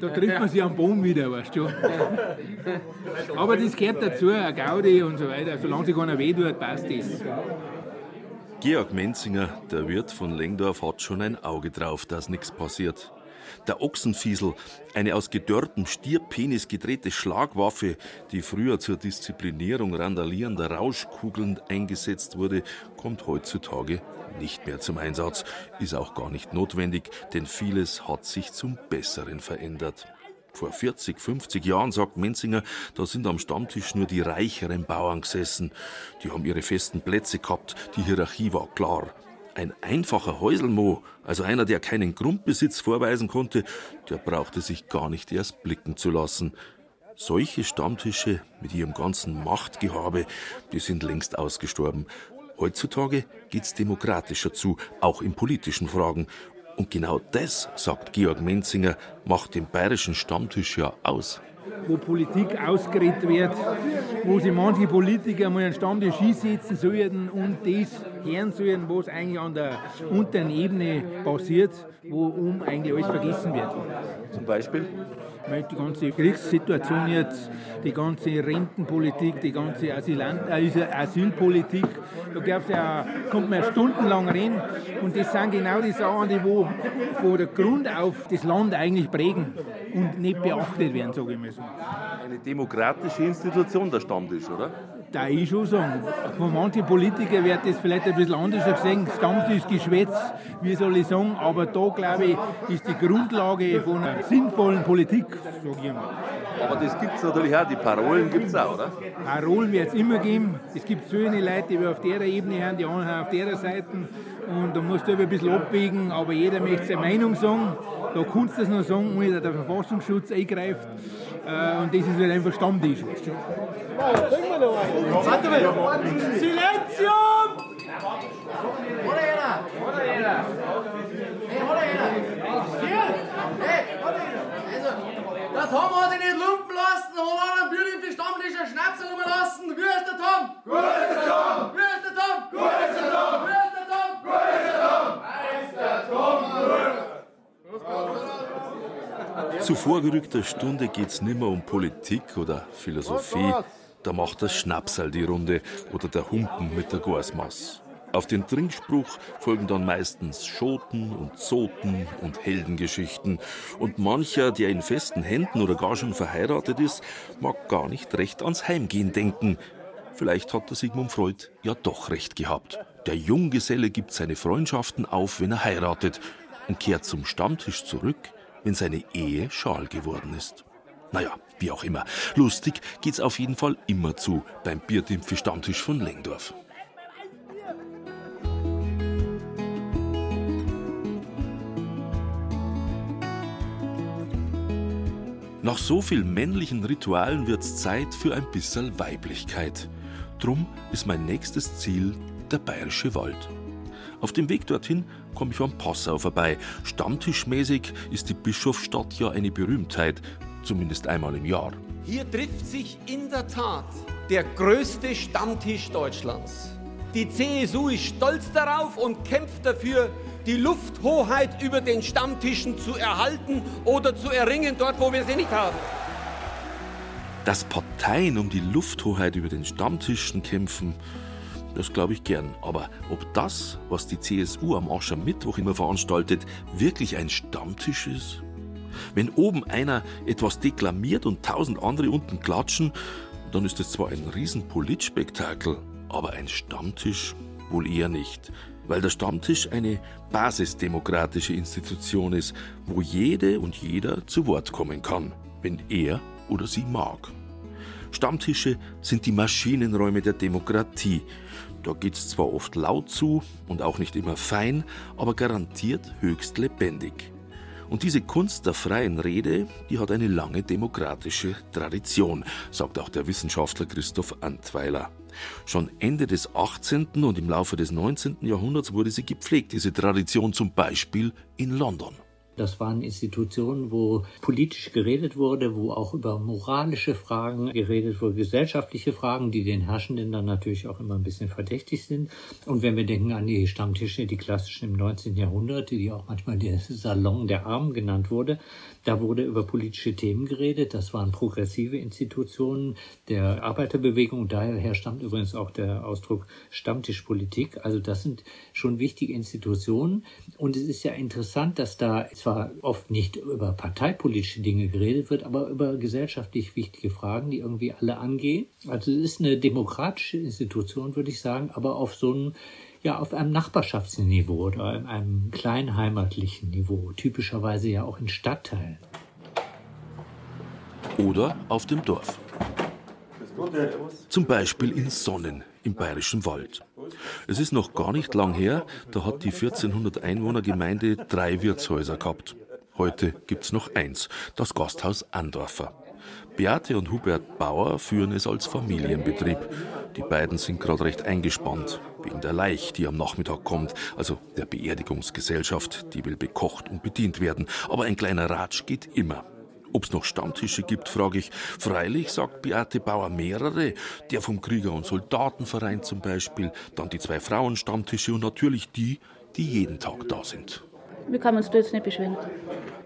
Da trifft man sich am Boden wieder, weißt du. Aber das gehört dazu, eine Gaudi und so weiter. Solange sich keiner weh tut, passt das. Georg Menzinger, der Wirt von Lengdorf, hat schon ein Auge drauf, dass nichts passiert. Der Ochsenfiesel, eine aus gedörrtem Stierpenis gedrehte Schlagwaffe, die früher zur Disziplinierung randalierender Rauschkugeln eingesetzt wurde, kommt heutzutage nicht mehr zum Einsatz. Ist auch gar nicht notwendig, denn vieles hat sich zum Besseren verändert. Vor 40, 50 Jahren, sagt Menzinger, da sind am Stammtisch nur die reicheren Bauern gesessen. Die haben ihre festen Plätze gehabt, die Hierarchie war klar. Ein einfacher Häuselmo, also einer, der keinen Grundbesitz vorweisen konnte, der brauchte sich gar nicht erst blicken zu lassen. Solche Stammtische mit ihrem ganzen Machtgehabe, die sind längst ausgestorben. Heutzutage geht's demokratischer zu, auch in politischen Fragen. Und genau das, sagt Georg Menzinger, macht den bayerischen Stammtisch ja aus. Wo Politik ausgeredet wird, wo sich manche Politiker mal einen Stammtisch hinsetzen sollten und das hören sollen, was eigentlich an der unteren Ebene passiert, wo eigentlich alles vergessen wird. Zum Beispiel? Die ganze Kriegssituation jetzt, die ganze Rentenpolitik, die ganze Asylpolitik, da kommt man stundenlang rein und das sind genau die Sachen, die wo der Grund auf das Land eigentlich prägen und nicht beachtet werden, sage ich mal so. Eine demokratische Institution, der Stammtisch, oder? Da ich schon sagen. Von manchen Politikern wird das vielleicht ein bisschen anders gesehen. Stammtischgeschwätz, wie soll ich sagen. Aber da, glaube ich, ist die Grundlage von einer sinnvollen Politik, sage ich mal. Aber das gibt es natürlich auch, die Parolen gibt es auch, oder? Parolen wird es immer geben. Es gibt so eine Leute, die auf der Ebene haben, die anderen auf der Seite. Und da musst du ein bisschen abwägen, aber jeder möchte seine Meinung sagen. Da kannst du es noch sagen, ohne dass der Verfassungsschutz eingreift. Und das ist halt einfach Stammtisch. Silenzium! Der Tom hat sich nicht lumpen lassen, hat einen Bier auf den Stammtisch einen Schnapsel rumgelassen. Wie ist der Tom? Gut ist der Tom! Wie ist der Tom? Gut ist der Tom! Wie ist der Tom? Gut ist der Tom! Ist der Tom! Zu vorgerückter Stunde geht's nicht mehr um Politik oder Philosophie. Da macht das Schnapsal die Runde oder der Humpen mit der Gasmaus. Auf den Trinkspruch folgen dann meistens Schoten und Zoten und Heldengeschichten. Und mancher, der in festen Händen oder gar schon verheiratet ist, mag gar nicht recht ans Heimgehen denken. Vielleicht hat der Sigmund Freud ja doch recht gehabt. Der Junggeselle gibt seine Freundschaften auf, wenn er heiratet, und kehrt zum Stammtisch zurück, wenn seine Ehe schal geworden ist. Naja, wie auch immer. Lustig geht's auf jeden Fall immer zu beim Bierdimpfe-Stammtisch von Lengdorf. Nach so viel männlichen Ritualen wird's Zeit für ein bisschen Weiblichkeit. Drum ist mein nächstes Ziel der Bayerische Wald. Auf dem Weg dorthin komme ich am Passau vorbei. Stammtischmäßig ist die Bischofsstadt ja eine Berühmtheit, zumindest einmal im Jahr. Hier trifft sich in der Tat der größte Stammtisch Deutschlands. Die CSU ist stolz darauf und kämpft dafür, die Lufthoheit über den Stammtischen zu erhalten oder zu erringen, dort, wo wir sie nicht haben. Dass Parteien um die Lufthoheit über den Stammtischen kämpfen, das glaube ich gern. Aber ob das, was die CSU am Aschermittwoch immer veranstaltet, wirklich ein Stammtisch ist? Wenn oben einer etwas deklamiert und 1000 andere unten klatschen, dann ist es zwar ein riesen Politspektakel, aber ein Stammtisch wohl eher nicht. Weil der Stammtisch eine basisdemokratische Institution ist, wo jede und jeder zu Wort kommen kann, wenn er oder sie mag. Stammtische sind die Maschinenräume der Demokratie. Da geht's zwar oft laut zu und auch nicht immer fein, aber garantiert höchst lebendig. Und diese Kunst der freien Rede, die hat eine lange demokratische Tradition, sagt auch der Wissenschaftler Christoph Antweiler. Schon Ende des 18. und im Laufe des 19. Jahrhunderts wurde sie gepflegt, diese Tradition zum Beispiel in London. Das waren Institutionen, wo politisch geredet wurde, wo auch über moralische Fragen geredet wurde, gesellschaftliche Fragen, die den Herrschenden dann natürlich auch immer ein bisschen verdächtig sind. Und wenn wir denken an die Stammtische, die klassischen im 19. Jahrhundert, die auch manchmal der Salon der Armen genannt wurde, da wurde über politische Themen geredet. Das waren progressive Institutionen der Arbeiterbewegung. Daher stammt übrigens auch der Ausdruck Stammtischpolitik. Also das sind schon wichtige Institutionen. Und es ist ja interessant, dass da zwar oft nicht über parteipolitische Dinge geredet wird, aber über gesellschaftlich wichtige Fragen, die irgendwie alle angehen. Also es ist eine demokratische Institution, würde ich sagen, aber auf so einem, ja, auf einem Nachbarschaftsniveau oder einem kleinen heimatlichen Niveau, typischerweise ja auch in Stadtteilen. Oder auf dem Dorf. Zum Beispiel in Sonnen im Bayerischen Wald. Es ist noch gar nicht lang her, da hat die 1400 Einwohner-Gemeinde 3 Wirtshäuser gehabt. Heute gibt's noch eins, das Gasthaus Andorfer. Beate und Hubert Bauer führen es als Familienbetrieb. Die beiden sind gerade recht eingespannt, wegen der Laich, die am Nachmittag kommt, also der Beerdigungsgesellschaft, die will bekocht und bedient werden. Aber ein kleiner Ratsch geht immer. Ob's noch Stammtische gibt, frage ich. Freilich, sagt Beate Bauer, mehrere. Der vom Krieger- und Soldatenverein zum Beispiel, dann die 2 Frauenstammtische und natürlich die, die jeden Tag da sind. Wir können uns da jetzt nicht beschweren.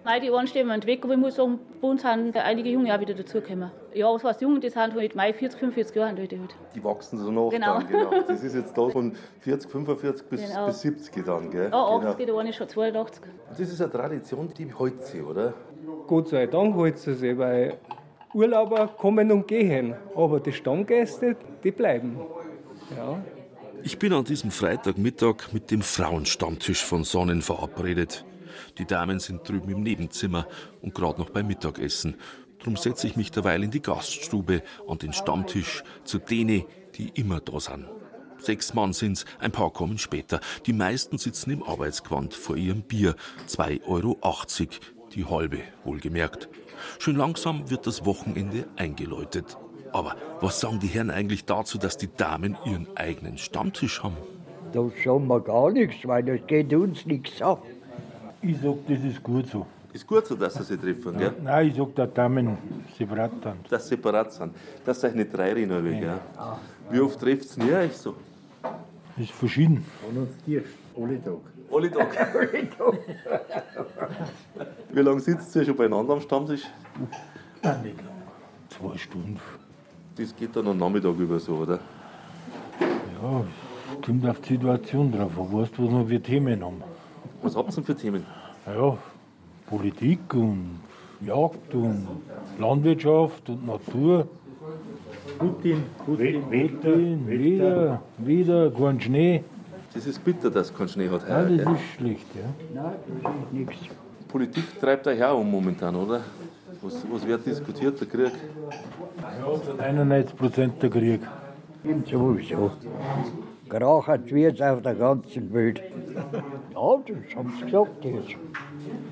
Nein, die einen stehen im Weg, aber ich muss sagen, bei uns sind einige Junge auch wieder dazugekommen. Ja, was heißt Junge, die sind halt Mai 40, 45 Jahre alt. Die wachsen so nach, genau. Dann, genau. Das ist jetzt da von 40, 45 bis 70 dann, gell? Ja, 80, genau. Der eine ist schon 82. Das ist eine Tradition, die hält sie, oder? Gott sei Dank hält sie sich, weil Urlauber kommen und gehen, aber die Stammgäste, die bleiben. Ja. Ich bin an diesem Freitagmittag mit dem Frauenstammtisch von Sonnen verabredet. Die Damen sind drüben im Nebenzimmer und gerade noch beim Mittagessen. Darum setze ich mich derweil in die Gaststube, an den Stammtisch, zu denen, die immer da sind. 6 Mann sind's, ein paar kommen später. Die meisten sitzen im Arbeitsgewand vor ihrem Bier. 2,80 €, die halbe, wohlgemerkt. Schön langsam wird das Wochenende eingeläutet. Aber was sagen die Herren eigentlich dazu, dass die Damen ihren eigenen Stammtisch haben? Da sagen wir gar nichts, weil das geht uns nichts an. Ich sag, das ist gut so. Ist gut so, dass sie sich treffen, ja, gell? Nein, ich sag, dass Damen separat sind. Dass sie separat sind. Dass sie euch nicht reinreden, habe ich, gell? Wie oft trefft ihr euch so? Das ist verschieden. An uns Tisch, alle Tag. Alle Tag? Alle Tag. Wie lange sitzt ihr schon beieinander am Stammtisch? Nein, nicht lange. 2 Stunden. Das geht dann am Nachmittag über so, oder? Ja, es kommt auf die Situation drauf an. Weißt du, was wir für Themen haben? Was habt ihr denn für Themen? Na ja, Politik und Jagd und Landwirtschaft und Natur. Putin, Wetter. Wieder, kein Schnee. Das ist bitter, dass kein Schnee hat. Heuer, nein, das ist schlecht, ja. Nein, das ist nichts. Politik treibt euch auch um momentan, oder? Was wird diskutiert, der Krieg? Ja, 91% der Krieg. Stimmt sowieso. Geraucht wird auf der ganzen Welt. Ja, das haben sie gesagt jetzt.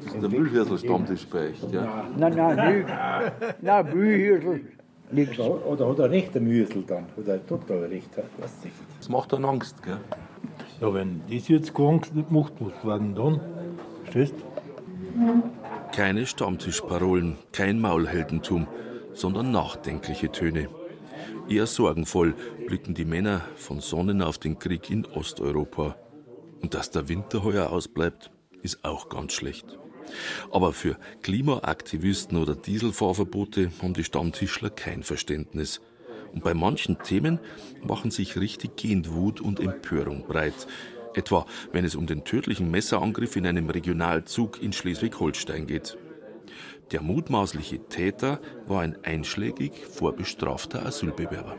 Das ist der Müllhirsel-Stammtisch bei euch, ja? Nein, Müllhirsel. Nichts. Oder hat er recht, der Mühlsel dann? Oder total recht? Weiß nicht. Das macht dann Angst, gell? Ja, wenn das jetzt keine Angst nicht macht, was war denn dann? Verstehst du? Keine Stammtischparolen, kein Maulheldentum, sondern nachdenkliche Töne. Eher sorgenvoll blicken die Männer von Sonnen auf den Krieg in Osteuropa. Und dass der Winter heuer ausbleibt, ist auch ganz schlecht. Aber für Klimaaktivisten oder Dieselfahrverbote haben die Stammtischler kein Verständnis. Und bei manchen Themen machen sich richtiggehend Wut und Empörung breit. Etwa, wenn es um den tödlichen Messerangriff in einem Regionalzug in Schleswig-Holstein geht. Der mutmaßliche Täter war ein einschlägig vorbestrafter Asylbewerber.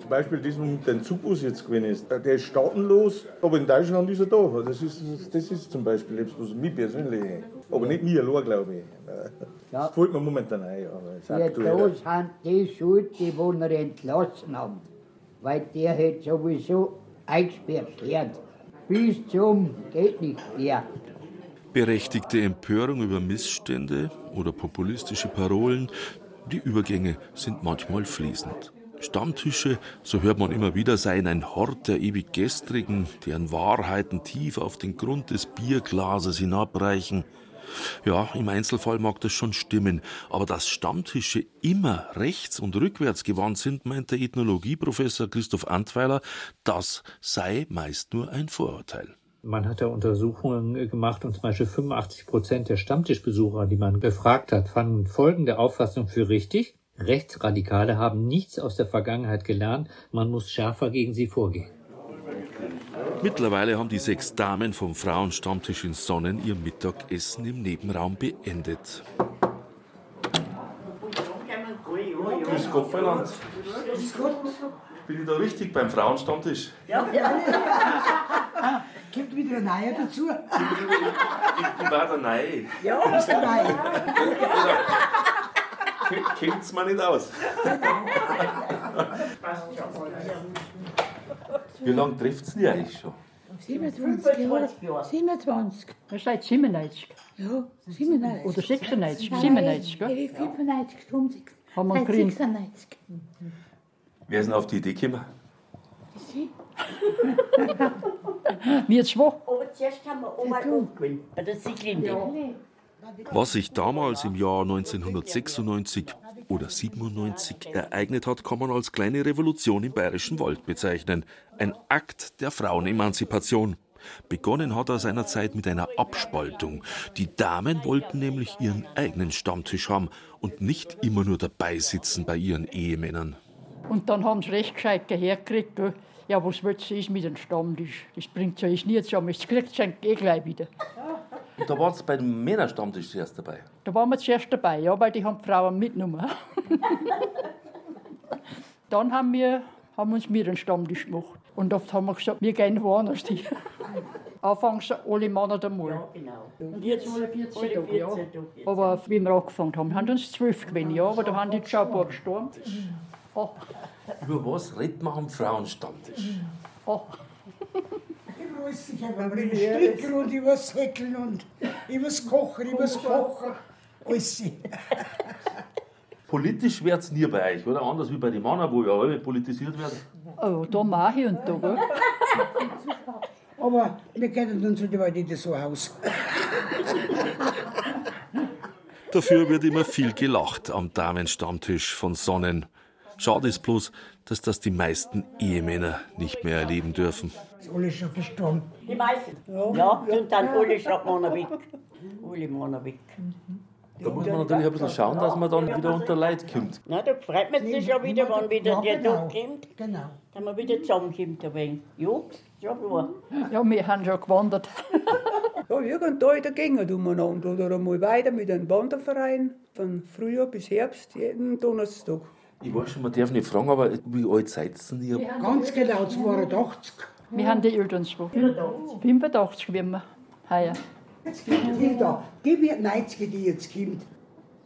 Zum Beispiel das mit dem Zugbus jetzt gewesen ist. Der ist staatenlos, aber in Deutschland ist er da. Das ist zum Beispiel etwas, was mich persönlich. Aber nicht mir allein, glaube ich. Das gefällt mir momentan ein. Ja, da sind die Schuld, die wir entlassen haben. Weil der hat sowieso eingesperrt gehört. Bis zum geht nicht mehr. Berechtigte Empörung über Missstände oder populistische Parolen, die Übergänge sind manchmal fließend. Stammtische, so hört man immer wieder, seien ein Hort der Ewiggestrigen, deren Wahrheiten tief auf den Grund des Bierglases hinabreichen. Ja, im Einzelfall mag das schon stimmen, aber dass Stammtische immer rechts- und rückwärtsgewandt sind, meint der Ethnologieprofessor Christoph Antweiler, das sei meist nur ein Vorurteil. Man hat ja Untersuchungen gemacht und zum Beispiel 85% der Stammtischbesucher, die man befragt hat, fanden folgende Auffassung für richtig: Rechtsradikale haben nichts aus der Vergangenheit gelernt, man muss schärfer gegen sie vorgehen. Mittlerweile haben die 6 Damen vom Frauenstammtisch in Sonnen ihr Mittagessen im Nebenraum beendet. Grüß Gott, Freiland. Grüß Gott. Bin ich da richtig beim Frauenstammtisch? Ja, ja. Kommt wieder ein Neuer dazu. Ich war der Neue. Ja, ich war der Neue. Kennt es mir nicht aus. Wie lange trifft es denn eigentlich schon? 27. Seit 97. Ja, 97. Oder 96. 97, gell? 95, 95. Haben wir gekriegt. 96. Wer ist denn auf die Idee gekommen? Sie? Wir zwei. Aber zuerst haben wir Oma umgeholt. Das ist die Klinde. Was sich damals im Jahr 1996 oder 97 ereignet hat, kann man als kleine Revolution im Bayerischen Wald bezeichnen. Ein Akt der Frauenemanzipation. Begonnen hat er seinerzeit mit einer Abspaltung. Die Damen wollten nämlich ihren eigenen Stammtisch haben und nicht immer nur dabei sitzen bei ihren Ehemännern. Und dann haben sie recht gescheit dahergekriegt, gell? Ja, was willst du mit dem Stammtisch? Das bringt ja nicht zusammen, das kriegt ihr gleich wieder. Und da warst du bei dem Männerstammtisch zuerst dabei? Da waren wir zuerst dabei, ja, weil die haben die Frauen mitgenommen. Dann haben wir haben uns wir einen Stammtisch gemacht. Und oft haben wir gesagt, wir gehen woanders hin. Anfangs alle Monate einmal. Ja, genau. Und jetzt alle 14 Tage, ja. Aber wie wir angefangen haben, haben uns 12 gewesen, ja, aber da haben jetzt schon ein paar gestorben. Oh. Über was redet man am Frauenstammtisch? Oh. Ich weiß sicher, über den Stricken und über das Häkeln und über das Kochen, über das Kochen. Alles. Politisch wird es nie bei euch, oder? Anders wie bei den Männern, wo ja alle politisiert werden. Oh, da mache ich und da, gell? Aber wir kennen uns heute nicht so aus. Dafür wird immer viel gelacht am Damenstammtisch von Sonnen. Schade ist bloß, dass das die meisten Ehemänner nicht mehr erleben dürfen. Alle schon verstorben. Die meisten? Ja, sind dann alle schon Männer weg. Alle Männer weg. Da muss man natürlich ein bisschen schauen, dass man dann wieder unter Leid kommt. Na, da freut man sich schon wieder, wenn wieder der Tag kommt. Genau. Dann man wieder zusammenkommt ein wenig. Ja, klar. Ja, wir haben schon gewandert. Ja, irgendwann da gingen wir umeinander oder mal weiter mit einem Wanderverein. Von Frühjahr bis Herbst, jeden Donnerstag. Ich weiß schon, man darf nicht fragen, aber wie alt seid ihr? Ganz genau, 82. Wir haben die Eltern schon. 85 werden wir heuer. Jetzt kommt die da. Die wird 90, die jetzt kommt.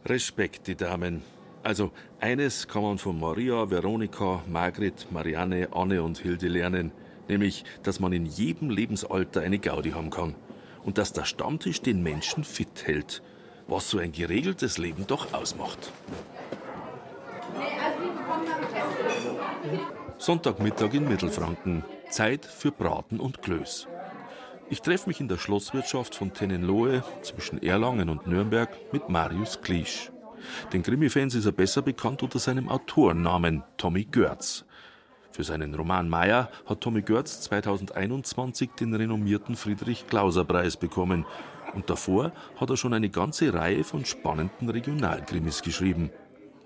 Respekt, die Damen. Also, eines kann man von Maria, Veronika, Margret, Marianne, Anne und Hilde lernen. Nämlich, dass man in jedem Lebensalter eine Gaudi haben kann. Und dass der Stammtisch den Menschen fit hält. Was so ein geregeltes Leben doch ausmacht. Sonntagmittag in Mittelfranken. Zeit für Braten und Klöß. Ich treffe mich in der Schlosswirtschaft von Tennenlohe zwischen Erlangen und Nürnberg mit Marius Kliesch. Den Krimi-Fans ist er besser bekannt unter seinem Autorennamen Tommy Görz. Für seinen Roman Meier hat Tommy Görz 2021 den renommierten Friedrich-Klauser-Preis bekommen. Und davor hat er schon eine ganze Reihe von spannenden Regionalkrimis geschrieben.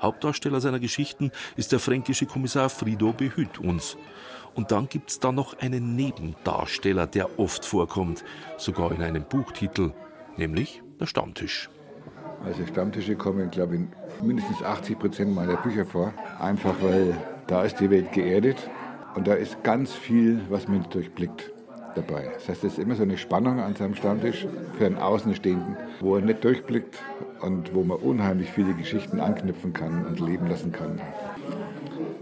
Hauptdarsteller seiner Geschichten ist der fränkische Kommissar Frido Behüt uns. Und dann gibt's da noch einen Nebendarsteller, der oft vorkommt, sogar in einem Buchtitel, nämlich der Stammtisch. Also Stammtische kommen, glaube ich, mindestens 80% meiner Bücher vor. Einfach weil da ist die Welt geerdet und da ist ganz viel, was man durchblickt dabei. Das heißt, es ist immer so eine Spannung an seinem Stammtisch für einen Außenstehenden, wo er nicht durchblickt und wo man unheimlich viele Geschichten anknüpfen kann und leben lassen kann.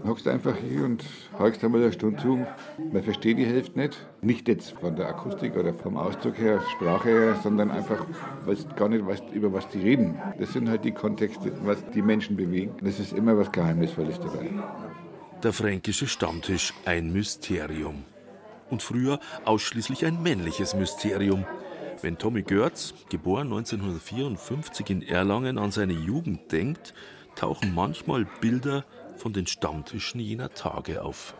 Du hockst einfach hier und horchst einmal eine Stunde zu. Man versteht die Hälfte nicht. Nicht jetzt von der Akustik oder vom Ausdruck her, Sprache her, sondern einfach, weil du gar nicht weißt, über was die reden. Das sind halt die Kontexte, was die Menschen bewegen. Das ist immer was Geheimnisvolles dabei. Der fränkische Stammtisch, ein Mysterium. Und früher ausschließlich ein männliches Mysterium. Wenn Tommy Görz, geboren 1954 in Erlangen, an seine Jugend denkt, tauchen manchmal Bilder von den Stammtischen jener Tage auf.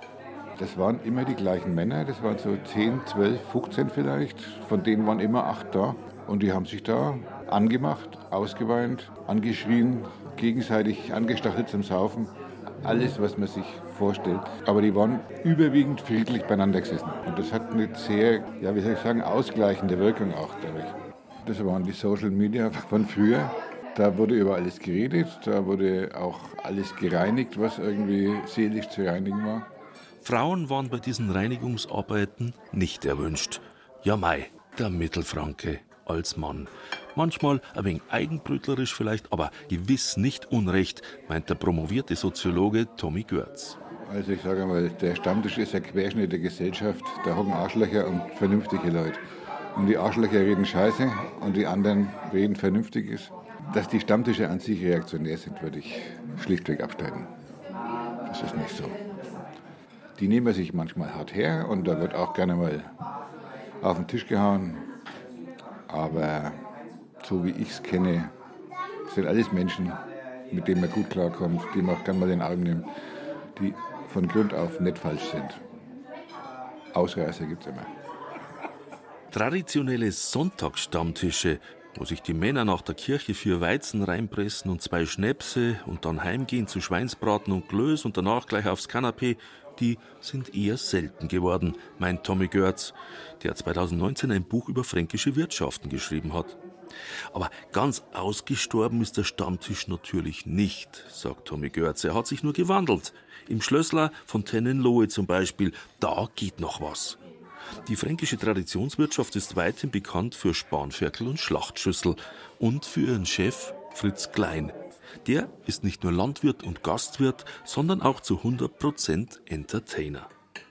Das waren immer die gleichen Männer, das waren so 10, 12, 15 vielleicht. Von denen waren immer 8 da. Und die haben sich da angemacht, ausgeweint, angeschrien, gegenseitig angestachelt zum Saufen. Alles, was man sich vorstellt. Aber die waren überwiegend friedlich beieinander gesessen. Und das hat eine sehr, ja, wie soll ich sagen, ausgleichende Wirkung auch dadurch. Das waren die Social Media von früher. Da wurde über alles geredet, da wurde auch alles gereinigt, was irgendwie seelisch zu reinigen war. Frauen waren bei diesen Reinigungsarbeiten nicht erwünscht. Ja mei, der Mittelfranke als Mann. Manchmal ein wenig eigenbrötlerisch vielleicht, aber gewiss nicht unrecht, meint der promovierte Soziologe Tommy Görz. Also ich sage mal, der Stammtisch ist ein Querschnitt der Gesellschaft. Da hocken Arschlöcher und vernünftige Leute. Und die Arschlöcher reden Scheiße und die anderen reden Vernünftiges. Dass die Stammtische an sich reaktionär sind, würde ich schlichtweg abstreiten. Das ist nicht so. Die nehmen sich manchmal hart her und da wird auch gerne mal auf den Tisch gehauen. Aber so wie ich es kenne, sind alles Menschen, mit denen man gut klarkommt, die man auch gerne mal in den Arm nimmt, die von Grund auf nicht falsch sind. Ausreißer gibt es immer. Traditionelle Sonntagsstammtische, wo sich die Männer nach der Kirche 4 Weizen reinpressen und 2 Schnäpse und dann heimgehen zu Schweinsbraten und Glöß und danach gleich aufs Kanapee, die sind eher selten geworden, meint Tommy Görz, der 2019 ein Buch über fränkische Wirtschaften geschrieben hat. Aber ganz ausgestorben ist der Stammtisch natürlich nicht, sagt Tommy Görz. Er hat sich nur gewandelt. im Schlössler Fontänenlohe zum Beispiel. Da geht noch was. Die fränkische Traditionswirtschaft ist weithin bekannt für Spanferkel und Schlachtschüssel und für ihren Chef Fritz Klein. Der ist nicht nur Landwirt und Gastwirt, sondern auch zu 100% Entertainer.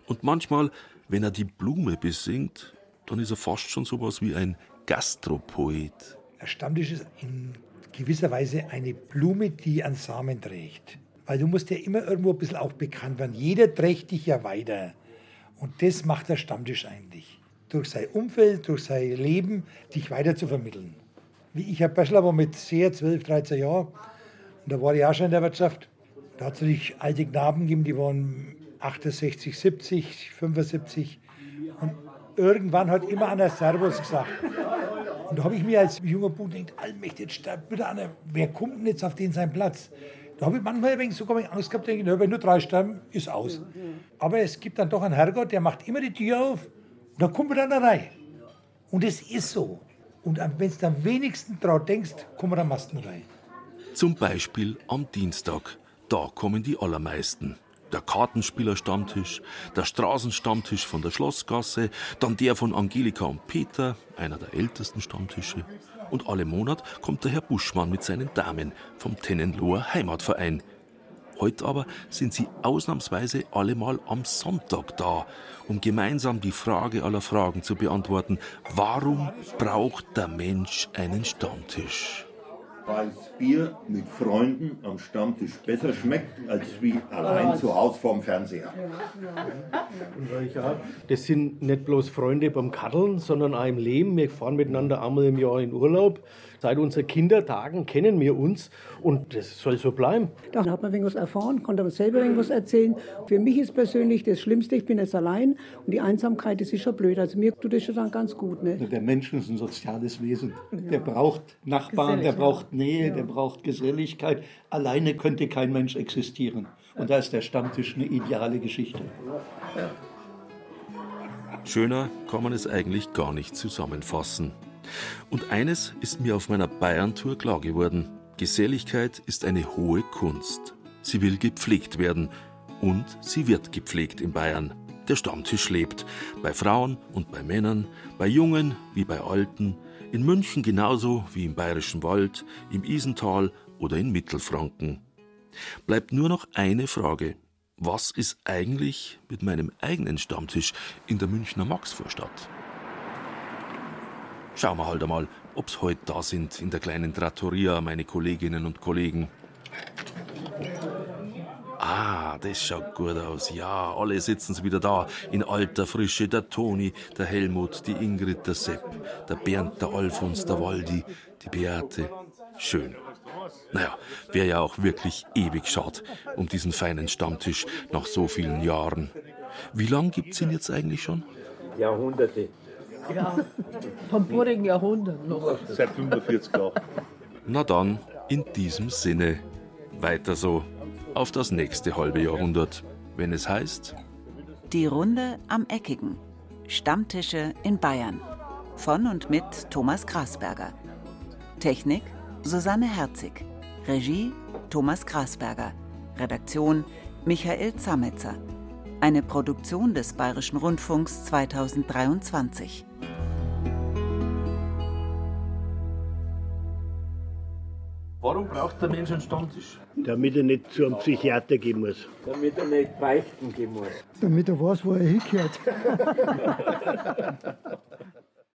Und manchmal, wenn er die Blume besingt, dann ist er fast schon sowas wie ein Gastropoet. Der Stammtisch ist in gewisser Weise eine Blume, die einen Samen trägt. Weil du musst ja immer irgendwo ein bisschen auch bekannt werden. Jeder trägt dich ja weiter. Und das macht der Stammtisch eigentlich. Durch sein Umfeld, durch sein Leben, dich weiter zu vermitteln. Wie ich ein Bachelor war mit 12, 13 Jahren. Und da war ich auch schon in der Wirtschaft. Da hat es natürlich alte Knaben gegeben, die waren 68, 70, 75. Und irgendwann hat immer einer Servus gesagt. Und da habe ich mir als junger Bub gedacht, allmächtig, jetzt stirbt wieder einer. Wer kommt denn jetzt auf den seinen Platz? Da habe ich manchmal ein wenig sogar Angst gehabt, denke, wenn nur 3 sterben, ist aus. Aber es gibt dann doch einen Herrgott, der macht immer die Tür auf und dann kommt wieder einer rein. Und es ist so. Und wenn du am wenigsten drauf denkst, kommen am meisten rein. Zum Beispiel am Dienstag. Da kommen die allermeisten. Der Kartenspielerstammtisch, der Straßenstammtisch von der Schlossgasse, dann der von Angelika und Peter, einer der ältesten Stammtische. Und alle Monat kommt der Herr Buschmann mit seinen Damen vom Tennenloher Heimatverein. Heute aber sind sie ausnahmsweise allemal am Sonntag da, um gemeinsam die Frage aller Fragen zu beantworten. Warum braucht der Mensch einen Stammtisch? Weil Bier mit Freunden am Stammtisch besser schmeckt, als wie allein zu Hause vorm Fernseher. Das sind nicht bloß Freunde beim Kaddeln, sondern auch im Leben. Wir fahren miteinander einmal im Jahr in Urlaub. Seit unseren Kindertagen kennen wir uns und das soll so bleiben. Da hat man was erfahren, konnte man selber was erzählen. Für mich ist persönlich das Schlimmste, ich bin jetzt allein und die Einsamkeit, das ist schon blöd. Also mir tut das schon dann ganz gut. Ne? Der Mensch ist ein soziales Wesen. Der braucht Nachbarn, der braucht Nähe, der braucht Geselligkeit. Alleine könnte kein Mensch existieren. Und da ist der Stammtisch eine ideale Geschichte. Schöner kann man es eigentlich gar nicht zusammenfassen. Und eines ist mir auf meiner Bayern-Tour klar geworden. Geselligkeit ist eine hohe Kunst. Sie will gepflegt werden. Und sie wird gepflegt in Bayern. Der Stammtisch lebt. Bei Frauen und bei Männern, bei Jungen wie bei Alten. In München genauso wie im Bayerischen Wald, im Isental oder in Mittelfranken. Bleibt nur noch eine Frage. Was ist eigentlich mit meinem eigenen Stammtisch in der Münchner Maxvorstadt? Schauen wir halt einmal, ob sie heute da sind in der kleinen Trattoria, meine Kolleginnen und Kollegen. Ah, das schaut gut aus. Ja, alle sitzen wieder da, in alter Frische. Der Toni, der Helmut, die Ingrid, der Sepp, der Bernd, der Alfons, der Waldi, die Beate. Schön. Naja, wäre ja auch wirklich ewig schad um diesen feinen Stammtisch nach so vielen Jahren. Wie lang gibt's ihn jetzt eigentlich schon? Jahrhunderte. Ja, vom vorigen Jahrhundert noch. Seit 45 Jahren. Na dann, in diesem Sinne, weiter so. Auf das nächste halbe Jahrhundert, wenn es heißt... Die Runde am Eckigen. Stammtische in Bayern. Von und mit Thomas Grasberger. Technik Susanne Herzig. Regie Thomas Grasberger. Redaktion Michael Zametzer. Eine Produktion des Bayerischen Rundfunks 2023. Warum braucht der Mensch einen Stammtisch? Damit er nicht zu einem Psychiater gehen muss. Damit er nicht beichten gehen muss. Damit er weiß, wo er hingehört.